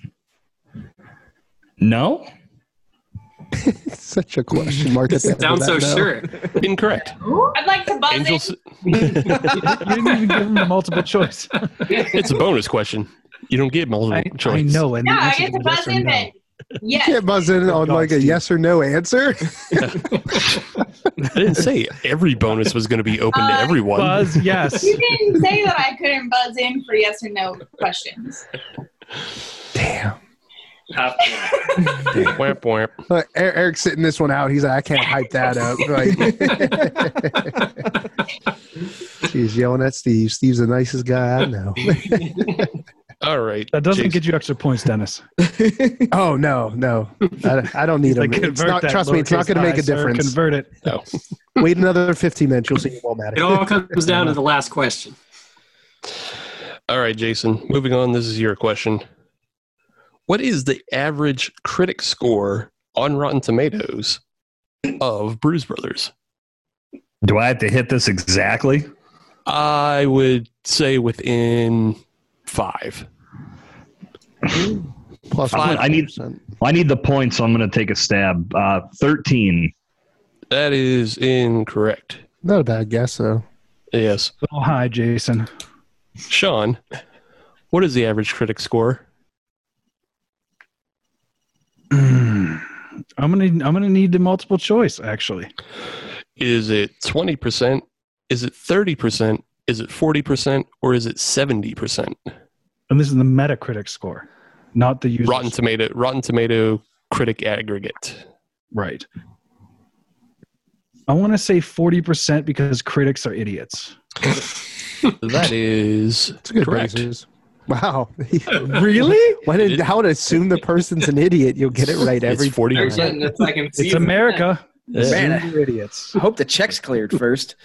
No? Such a question mark. It sounds so sure. Incorrect. I'd like to buzz Angel it. You didn't even give him a multiple choice. It's a bonus question. You don't get multiple choice. I know. And no, I get to buzz in it. Yes. You can't buzz in on like a yes or no answer. Yeah. I didn't say every bonus was going to be open to everyone. Buzz yes. You didn't say that I couldn't buzz in for yes or no questions. Damn. Wamp, wamp. Eric's sitting this one out. He's like, I can't hype that up. Like, she's yelling at Steve. Steve's the nicest guy I know. All right. That doesn't get you extra points, Dennis. Oh, no. I don't need them. Trust me, it's not going to make a difference. Convert it. No. Wait another 15 minutes. You'll see it won't matter. It all comes down to the last question. All right, Jason. Moving on. This is your question. What is the average critic score on Rotten Tomatoes of Brews Brothers? Do I have to hit this exactly? I would say within 5. Plus 5. I need the points, so I'm going to take a stab. 13. That is incorrect. Not a bad guess, though. Yes. Oh, hi, Jason. Sean, what is the average critic score? I'm gonna need the multiple choice. Actually, is it 20%? Is it 30%? Is it 40%? Or is it 70%? And this is the Metacritic score, not the user Rotten Tomato critic aggregate. Right. I want to say 40% because critics are idiots. That is correct. Basis. Wow. Really? How would assume the person's an idiot? You'll get it right every 40%. It's America. Man, idiots. I hope the check's cleared first.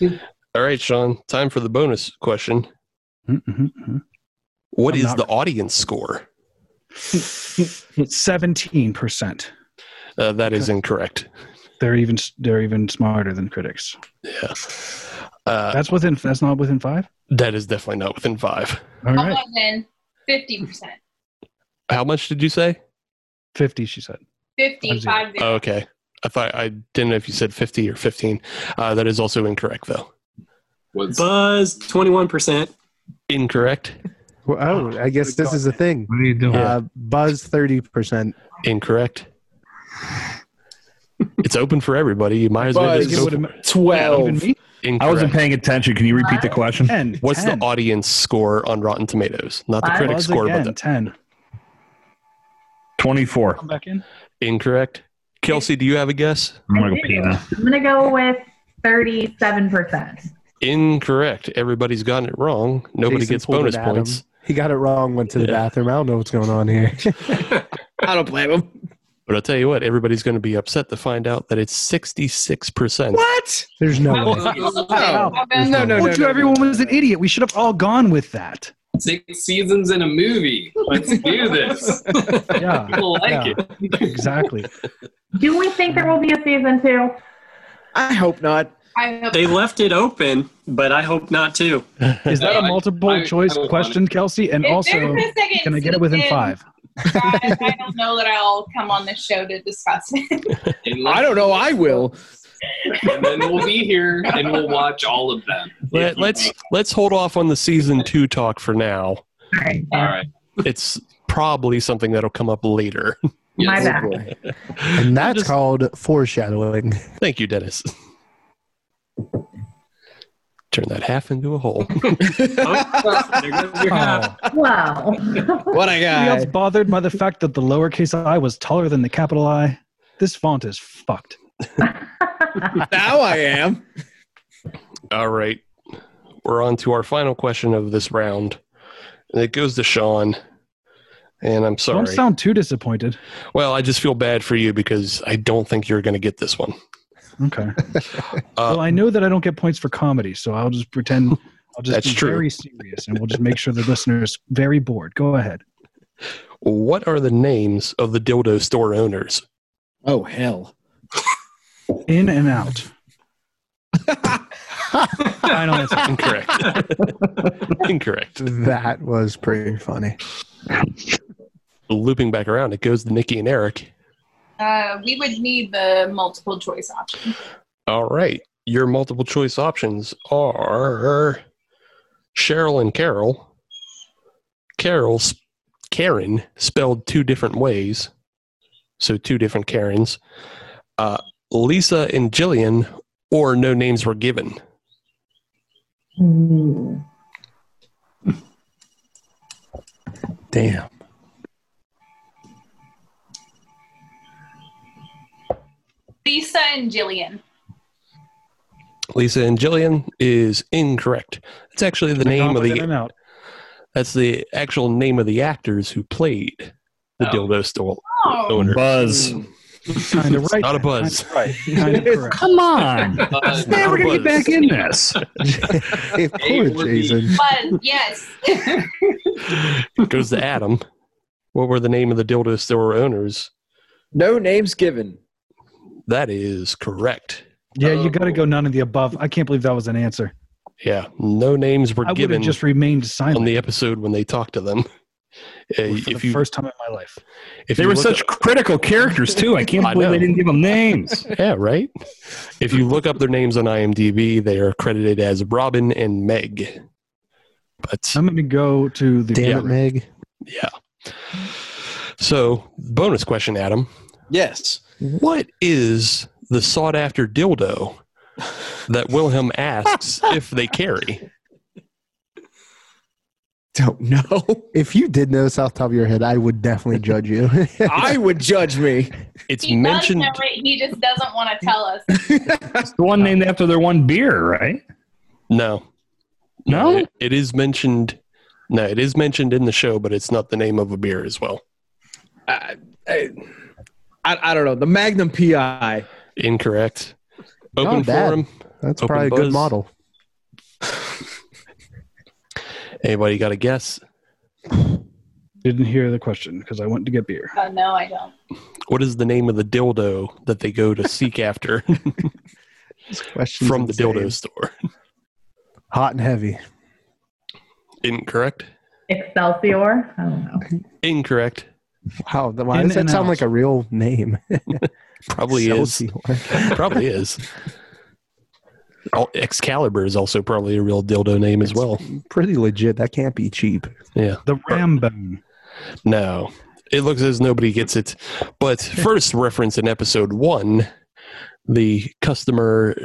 All right, Sean. Time for the bonus question. Mm-hmm. What is the audience score? 17%. That is incorrect. They're even smarter than critics. Yeah. That's not within 5? That is definitely not within 5. All right. I'll win 50%. How much did you say? 50, she said. 50. Oh, okay. I didn't know if you said 50 or 15. That is also incorrect, though. Buzz, 21%. Incorrect. Well, I guess this is the thing. What are you doing? Buzz, 30%. Incorrect. It's open for everybody. You might as well just go 12. Incorrect. I wasn't paying attention. Can you repeat the question? 10. What's the audience score on Rotten Tomatoes? Not the critic score, but the 10. 24. Come back in. Incorrect. Kelsey, do you have a guess? I'm going to go with 37%. Incorrect. Everybody's gotten it wrong. Nobody gets bonus points. He got it wrong, went to the bathroom. I don't know what's going on here. I don't blame him. But I'll tell you what, everybody's going to be upset to find out that it's 66%. What? There's no way. No. Everyone was an idiot. We should have all gone with that. 6 seasons in a movie. Let's do this. Yeah. People like it. Exactly. Do we think there will be a season 2? I hope not. They left it open, but I hope not too. Is that a multiple choice question, Kelsey? And if also, can I get it within 5? Guys, I don't know that I'll come on this show to discuss it. I don't know. I will. And then we'll be here and we'll watch all of them. Let's hold off on the season 2 talk for now. All right. It's probably something that'll come up later. Yes. My bad. And that's called foreshadowing. Thank you, Dennis. Turn that half into a whole. Wow. What a guy. Anybody else bothered by the fact that the lowercase I was taller than the capital I? This font is fucked. Now I am. All right. We're on to our final question of this round. And it goes to Sean. And I'm sorry. Don't sound too disappointed. Well, I just feel bad for you because I don't think you're going to get this one. Okay. Well, I know that I don't get points for comedy, so I'll just pretend I'll just be very serious, and we'll just make sure the listener is very bored. Go ahead. What are the names of the dildo store owners? Oh, hell. In and Out. Final answer. Incorrect. Incorrect. That was pretty funny. Looping back around, it goes to Nikki and Eric. We would need the multiple choice option. All right. Your multiple choice options are Cheryl and Carol. Carol's Karen spelled two different ways. So two different Karens. Lisa and Jillian, or no names were given. Mm. Damn. Lisa and Jillian. Lisa and Jillian is incorrect. It's actually the name of the... That's the actual name of the actors who played the dildo store owner. Buzz. Kind of right. Not a buzz. Right. Kind of correct. Come on. It's never going to get back in this. Of course, Jason. Buzz, yes. It goes to Adam. What were the name of the dildo store owners? No names given. That is correct. Yeah, you got to go none of the above. I can't believe that was an answer. Yeah, no names were given. I would have just remained silent on the episode when they talked to them. For the first time in my life. If they were such critical characters, too. I can't believe they didn't give them names. Yeah, right? If you look up their names on IMDb, they are credited as Robin and Meg. But I'm going to go to the... Damn it, Meg. Yeah. So, bonus question, Adam. Yes. What is the sought-after dildo that Wilhelm asks if they carry? Don't know. If you did know this off the top of your head, I would definitely judge you. I would judge me. It's mentioned. He just doesn't want to tell us. It's the one named after their one beer, right? No. No? It is mentioned. No, it is mentioned in the show, but it's not the name of a beer as well. I don't know. The Magnum P.I. Incorrect. Open Forum. That's probably a good model. Anybody got a guess? Didn't hear the question because I went to get beer. Oh, no, I don't. What is the name of the dildo that they go to seek after from the dildo store? Hot and Heavy. Incorrect. Excelsior? I don't know. Incorrect. Wow, why does that sound like a real name? Probably is. Probably is. Excalibur is also probably a real dildo name as well. Pretty legit. That can't be cheap. Yeah. The Rambo. No. It looks as nobody gets it. But first reference in episode 1, the customer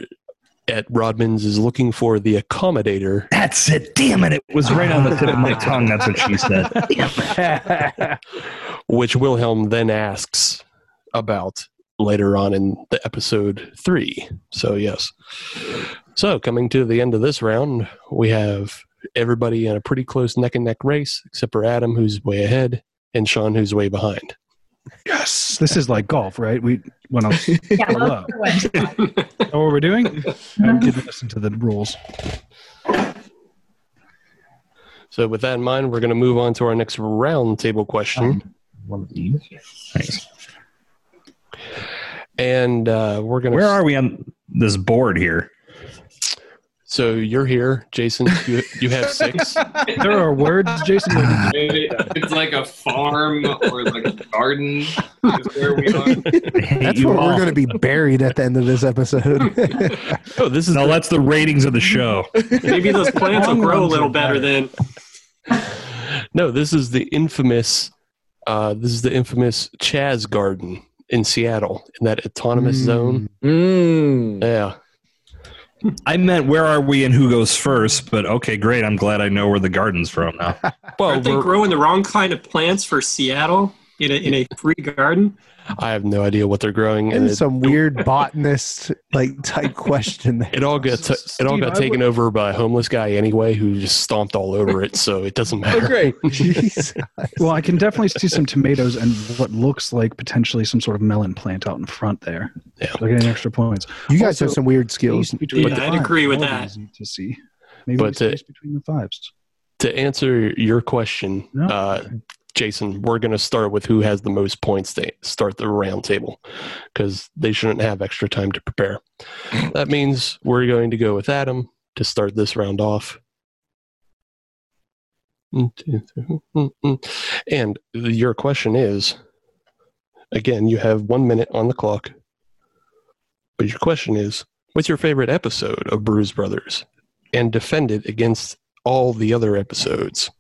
at Rodman's is looking for the accommodator. That's it. Damn it. It was right on the tip of my tongue. That's what she said. Damn it. Which Wilhelm then asks about later on in the episode 3. So, yes. So, coming to the end of this round, we have everybody in a pretty close neck and neck race, except for Adam, who's way ahead, and Sean, who's way behind. Yes, this is like golf, right? We went on. Yeah, hello. What we're doing? I didn't listen to the rules. So, with that in mind, we're going to move on to our next roundtable question. One of these. Thanks. And we're going to. Where are we on this board here? So you're here, Jason. You have 6. There are words, Jason. It's like a farm or like a garden is where we are. That's where we're going to be buried at the end of this episode. Oh, this is that's the ratings of the show. Maybe those plants will grow a little better then. No, this is the infamous This is the infamous Chaz Garden in Seattle, in that autonomous zone. Yeah. I meant where are we and who goes first, but okay, great. I'm glad I know where the garden's from now. Well, aren't they growing the wrong kind of plants for Seattle in a free garden? I have no idea what they're growing. And some weird botanist type question there. It all got taken over by a homeless guy anyway, who just stomped all over it. So it doesn't matter. Oh, great. Well, I can definitely see some tomatoes and what looks like potentially some sort of melon plant out in front there. Yeah, they're getting extra points. You guys have some weird skills. I'd agree with that. To see, maybe space between the fives. To answer your question. No? Okay. Jason, we're going to start with who has the most points to start the round table, because they shouldn't have extra time to prepare. That means we're going to go with Adam to start this round off. And your question is, again, you have 1 minute on the clock, but your question is, what's your favorite episode of Brews Brothers? And defend it against all the other episodes.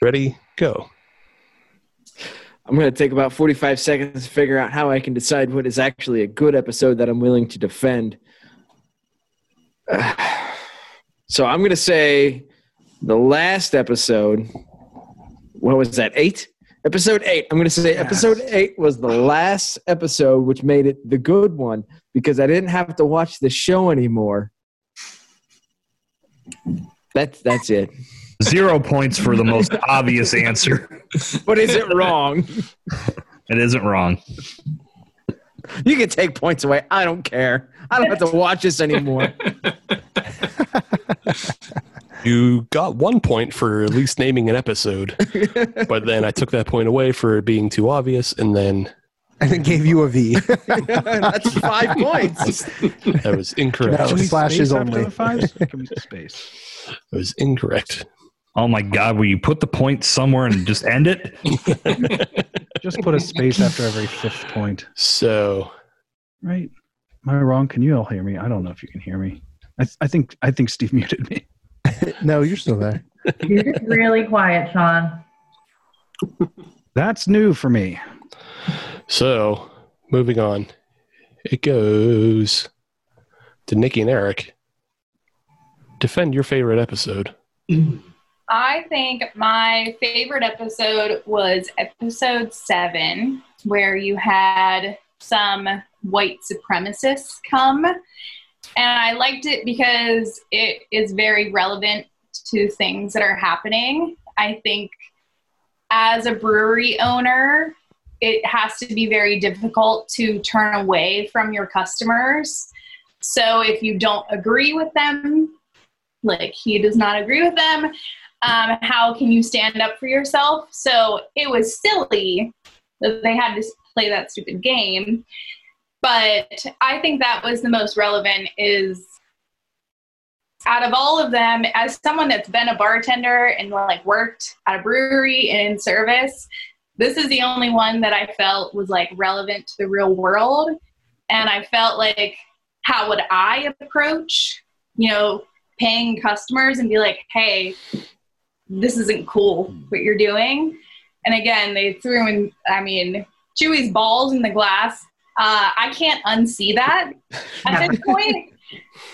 Ready, go. I'm going to take about 45 seconds to figure out how I can decide what is actually a good episode that I'm willing to defend. So I'm going to say the last episode, what was that, 8? Episode 8. I'm going to say episode 8 was the last episode, which made it the good one because I didn't have to watch the show anymore. That's it. 0 points for the most obvious answer. But is it wrong? It isn't wrong. You can take points away. I don't care. I don't have to watch this anymore. You got 1 point for at least naming an episode. But then I took that point away for being too obvious and then... And then gave you a V. That's 5 points. That was incorrect. No, slashes only. Space. That was incorrect. Oh my God, will you put the point somewhere and just end it? Just put a space after every fifth point. So. Right. Am I wrong? Can you all hear me? I don't know if you can hear me. I think Steve muted me. No, you're still there. You're just really quiet, Sean. That's new for me. So, moving on. It goes to Nikki and Eric. Defend your favorite episode. I think my favorite episode was episode 7, where you had some white supremacists come. And I liked it because it is very relevant to things that are happening. I think as a brewery owner, it has to be very difficult to turn away from your customers. So if you don't agree with them, like he does not agree with them, how can you stand up for yourself? So it was silly that they had to play that stupid game. But I think that was the most relevant is out of all of them, as someone that's been a bartender and worked at a brewery and in service, this is the only one that I felt was relevant to the real world. And I felt how would I approach, paying customers and be hey, this isn't cool what you're doing. And again, they threw in, Chewy's balls in the glass. I can't unsee that at this point.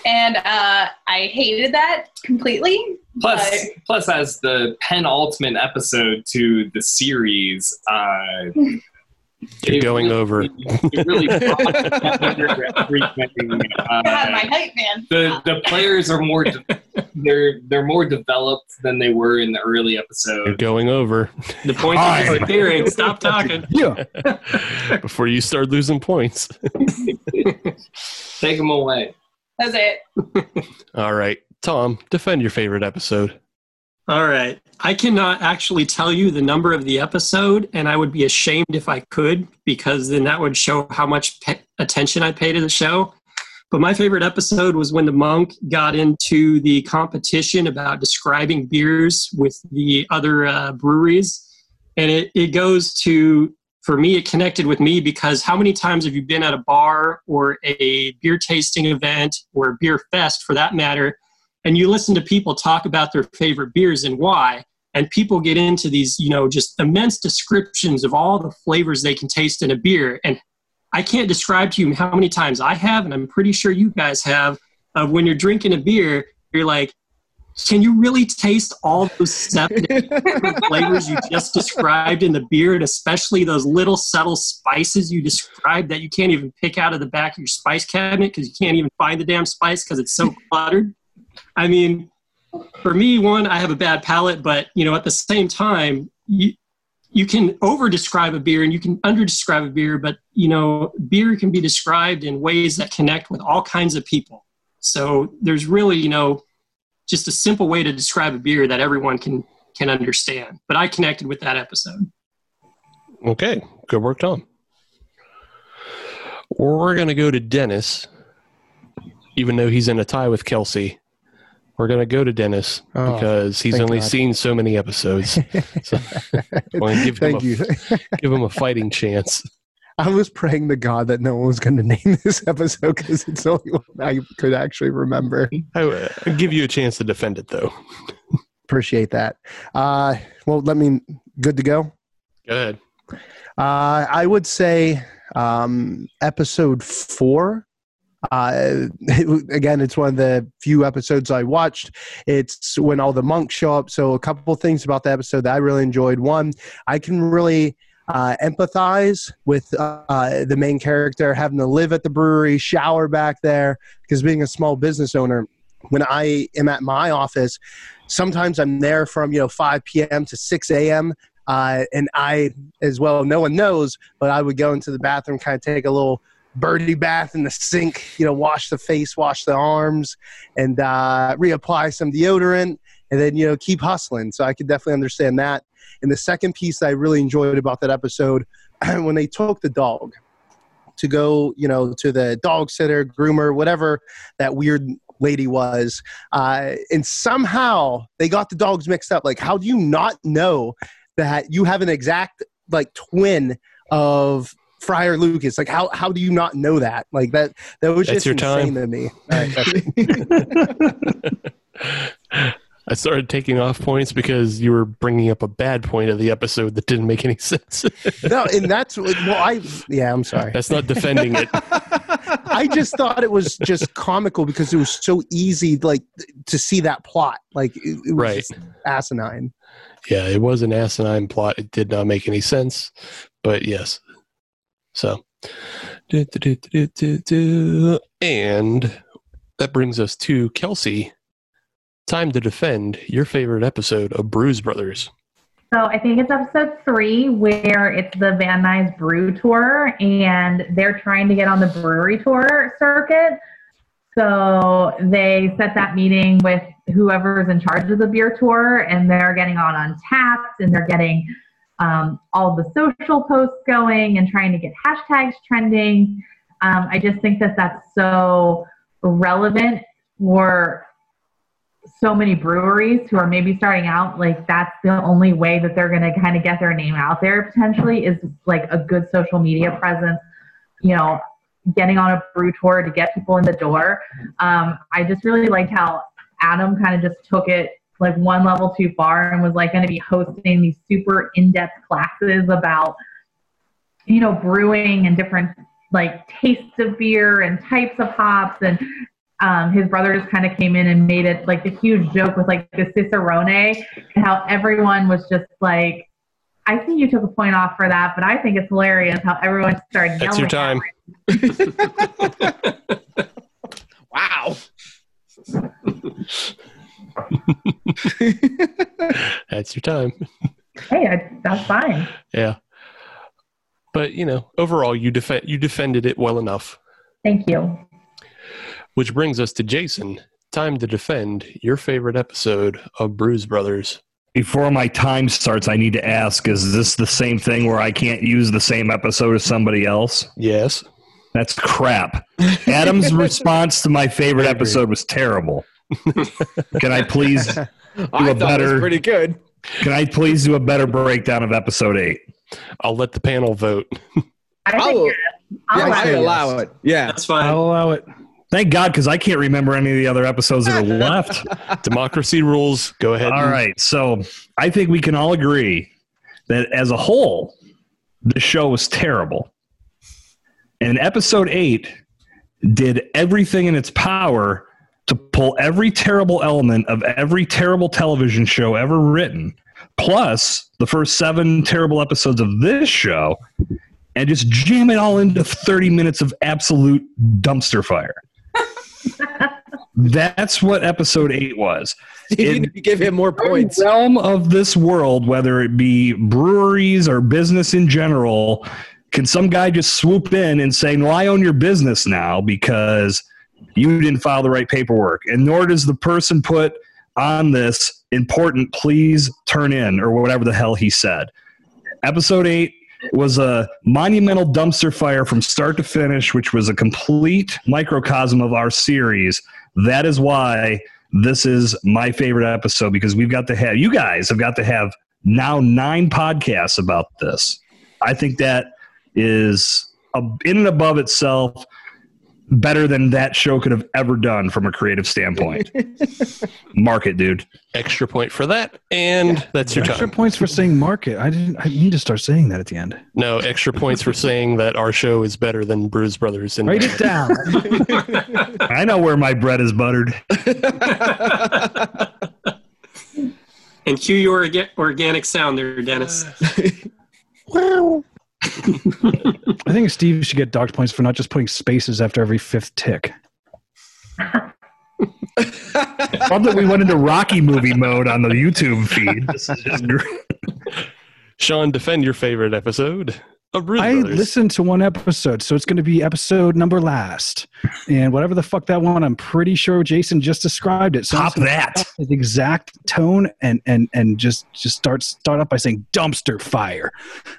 And I hated that completely. Plus, as the penultimate episode to the series, it really brought everything. My hype man. The players are more they're more developed than they were in the early episode. You're going over the points. Right there, and stop talking. Yeah. Before you start losing points. Take them away. That's it. All right. Tom, defend your favorite episode. All right. I cannot actually tell you the number of the episode, and I would be ashamed if I could, because then that would show how much attention I pay to the show. But my favorite episode was when the monk got into the competition about describing beers with the other breweries. And it goes to... For me, it connected with me because how many times have you been at a bar or a beer tasting event or a beer fest for that matter, and you listen to people talk about their favorite beers and why? And people get into these, you know, just immense descriptions of all the flavors they can taste in a beer. And I can't describe to you how many times I have, and I'm pretty sure you guys have, of when you're drinking a beer, you're like, can you really taste all those 7 flavors you just described in the beer, and especially those little subtle spices you described that you can't even pick out of the back of your spice cabinet because you can't even find the damn spice because it's so cluttered? I mean, for me, one, I have a bad palate, but, you know, at the same time, you can over-describe a beer and you can under-describe a beer, but, you know, beer can be described in ways that connect with all kinds of people. So there's really, you know, just a simple way to describe a beer that everyone can understand. But I connected with that episode. Okay. Good work, Tom. We're going to go to Dennis, even though he's in a tie with Kelsey. We're going to go to Dennis because he's only seen so many episodes. So give him a fighting chance. I was praying to God that no one was going to name this episode because it's the only one I could actually remember. I'll give you a chance to defend it, though. Appreciate that. Well, good to go? Go ahead. I would say episode 4. Again, it's one of the few episodes I watched. It's when all the monks show up. So a couple things about the episode that I really enjoyed. One, I can really empathize with the main character having to live at the brewery, shower back there, because being a small business owner, when I am at my office, sometimes I'm there from 5 p.m. to 6 a.m., and I, as well, no one knows, but I would go into the bathroom, kind of take a little birdie bath in the sink, wash the face, wash the arms, and reapply some deodorant, and then keep hustling. So I could definitely understand that. And the second piece that I really enjoyed about that episode, when they took the dog to go to the dog sitter, groomer, whatever that weird lady was, and somehow they got the dogs mixed up. Like, how do you not know that you have an exact twin of Friar Lucas? Like, how do you not know that? Like, that was just insane to me. I started taking off points because you were bringing up a bad point of the episode that didn't make any sense. No, and that's I'm sorry. That's not defending it. I just thought it was just comical because it was so easy, to see that plot. It was just asinine. Yeah, it was an asinine plot. It did not make any sense, but yes. So, and that brings us to Kelsey. Time to defend your favorite episode of Brews Brothers. So I think it's episode 3 where it's the Van Nuys brew tour and they're trying to get on the brewery tour circuit. So they set that meeting with whoever's in charge of the beer tour, and they're getting on Untapped, and they're getting all the social posts going and trying to get hashtags trending. I just think that that's so relevant for so many breweries who are maybe starting out. That's the only way that they're going to kind of get their name out there potentially is a good social media presence, getting on a brew tour to get people in the door. I just really liked how Adam kind of just took it one level too far and was going to be hosting these super in-depth classes about, brewing and different tastes of beer and types of hops. And his brother just kind of came in and made it a huge joke with the Cicerone and how everyone was just I see you took a point off for that, but I think it's hilarious how everyone started yelling. That's your time. Wow. That's your time. Hey, that's fine. Yeah. But, overall, you defended it well enough. Thank you. Which brings us to Jason. Time to defend your favorite episode of Brews Brothers. Before my time starts, I need to ask, is this the same thing where I can't use the same episode as somebody else? Yes. That's crap. Adam's response to my favorite episode was terrible. Can I please do a better... pretty good. Can I please do a better breakdown of episode 8? I'll let the panel vote. I allow it. Yeah, that's fine. I'll allow it. Thank God, because I can't remember any of the other episodes that are left. Democracy rules. Go ahead. All right. So I think we can all agree that as a whole, the show was terrible. And episode 8 did everything in its power to pull every terrible element of every terrible television show ever written, plus the first 7 terrible episodes of this show, and just jam it all into 30 minutes of absolute dumpster fire. That's what episode 8 was. You give him more points. In the realm of this world, whether it be breweries or business in general, can some guy just swoop in and say, no, I own your business now because you didn't file the right paperwork, and nor does the person put on this important, please turn in, or whatever the hell he said. Episode 8 was a monumental dumpster fire from start to finish, which was a complete microcosm of our series. That is why this is my favorite episode, because we've got to have, you guys have got to have now 9 podcasts about this. I think that is in and above itself better than that show could have ever done from a creative standpoint. Mark it, dude. Extra point for that, and yeah, that's your time. Extra points for saying mark it. I need to start saying that at the end. No, extra points for saying that our show is better than Brews Brothers. Write it down. I know where my bread is buttered. And cue your organic sound there, Dennis. Wow. I think Steve should get docked points for not just putting spaces after every 5th tick. I thought that we went into Rocky movie mode on the YouTube feed. This is just Sean, defend your favorite episode of Brews Brothers. I listened to one episode, so it's going to be episode number last. And whatever the fuck that one, I'm pretty sure Jason just described it. So top that. The exact tone and just start off by saying dumpster fire.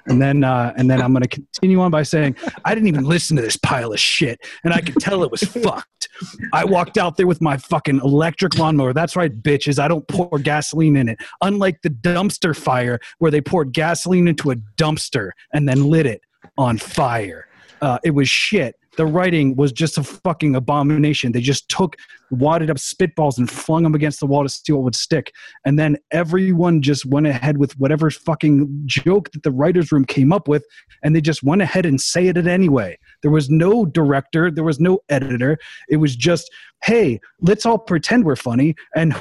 And then I'm going to continue on by saying, I didn't even listen to this pile of shit. And I could tell it was fucked. I walked out there with my fucking electric lawnmower. That's right, bitches. I don't pour gasoline in it. Unlike the dumpster fire where they poured gasoline into a dumpster and then lit it on fire. It was shit. The writing was just a fucking abomination. They just took wadded up spitballs and flung them against the wall to see what would stick. And then everyone just went ahead with whatever fucking joke that the writer's room came up with, and they just went ahead and said it anyway. There was no director. There was no editor. It was just, hey, let's all pretend we're funny, and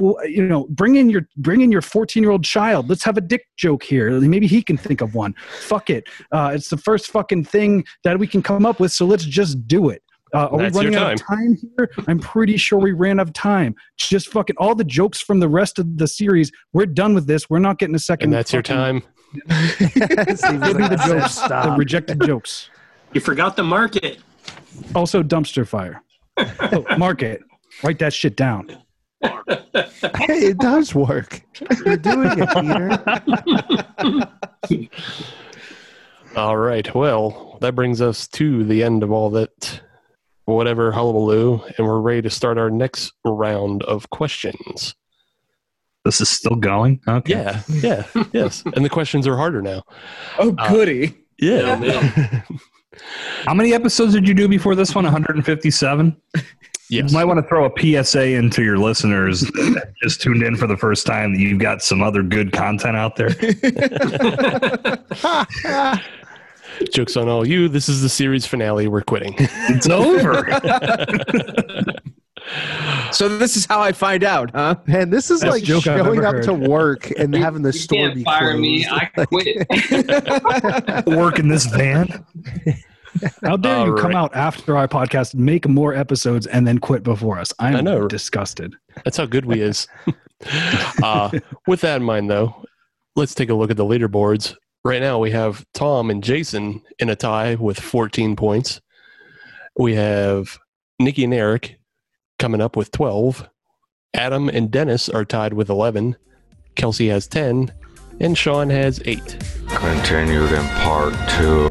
bring in your 14-year-old child. Let's have a dick joke here. Maybe he can think of one. Fuck it. It's the first fucking thing that we can come up with, so let's just do it. Are we running out of time here? I'm pretty sure we ran out of time. Just fucking all the jokes from the rest of the series. We're done with this. We're not getting a second. And that's your time. The rejected jokes. You forgot the market. Also dumpster fire. Oh, market. Write that shit down. Hey, it does work. You're doing it, Peter. All right. Well, that brings us to the end of all that whatever hullabaloo, and we're ready to start our next round of questions. This is still going? Okay. Yeah. Yeah. Yes. And the questions are harder now. Oh, goody. Yeah. How many episodes did you do before this one? 157? Yes. You might want to throw a PSA into your listeners that just tuned in for the first time that you've got some other good content out there. Joke's on all you. This is the series finale. We're quitting. It's over. So this is how I find out, huh? Man, this is best like showing up to work and having the store can't be fire closed. Me. I quit. Work in this van. How dare all you right. Come out after our podcast, make more episodes, and then quit before us. I know. Disgusted. That's how good we is. With that in mind, though, let's take a look at the leaderboards. Right now, we have Tom and Jason in a tie with 14 points. We have Nikki and Eric coming up with 12. Adam and Dennis are tied with 11. Kelsey has 10. And Sean has 8. Continued in part 2.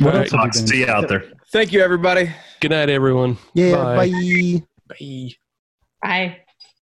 What else? Right. See you out there. Thank you, everybody. Good night, everyone. Yeah. Bye. Bye. Bye. Bye.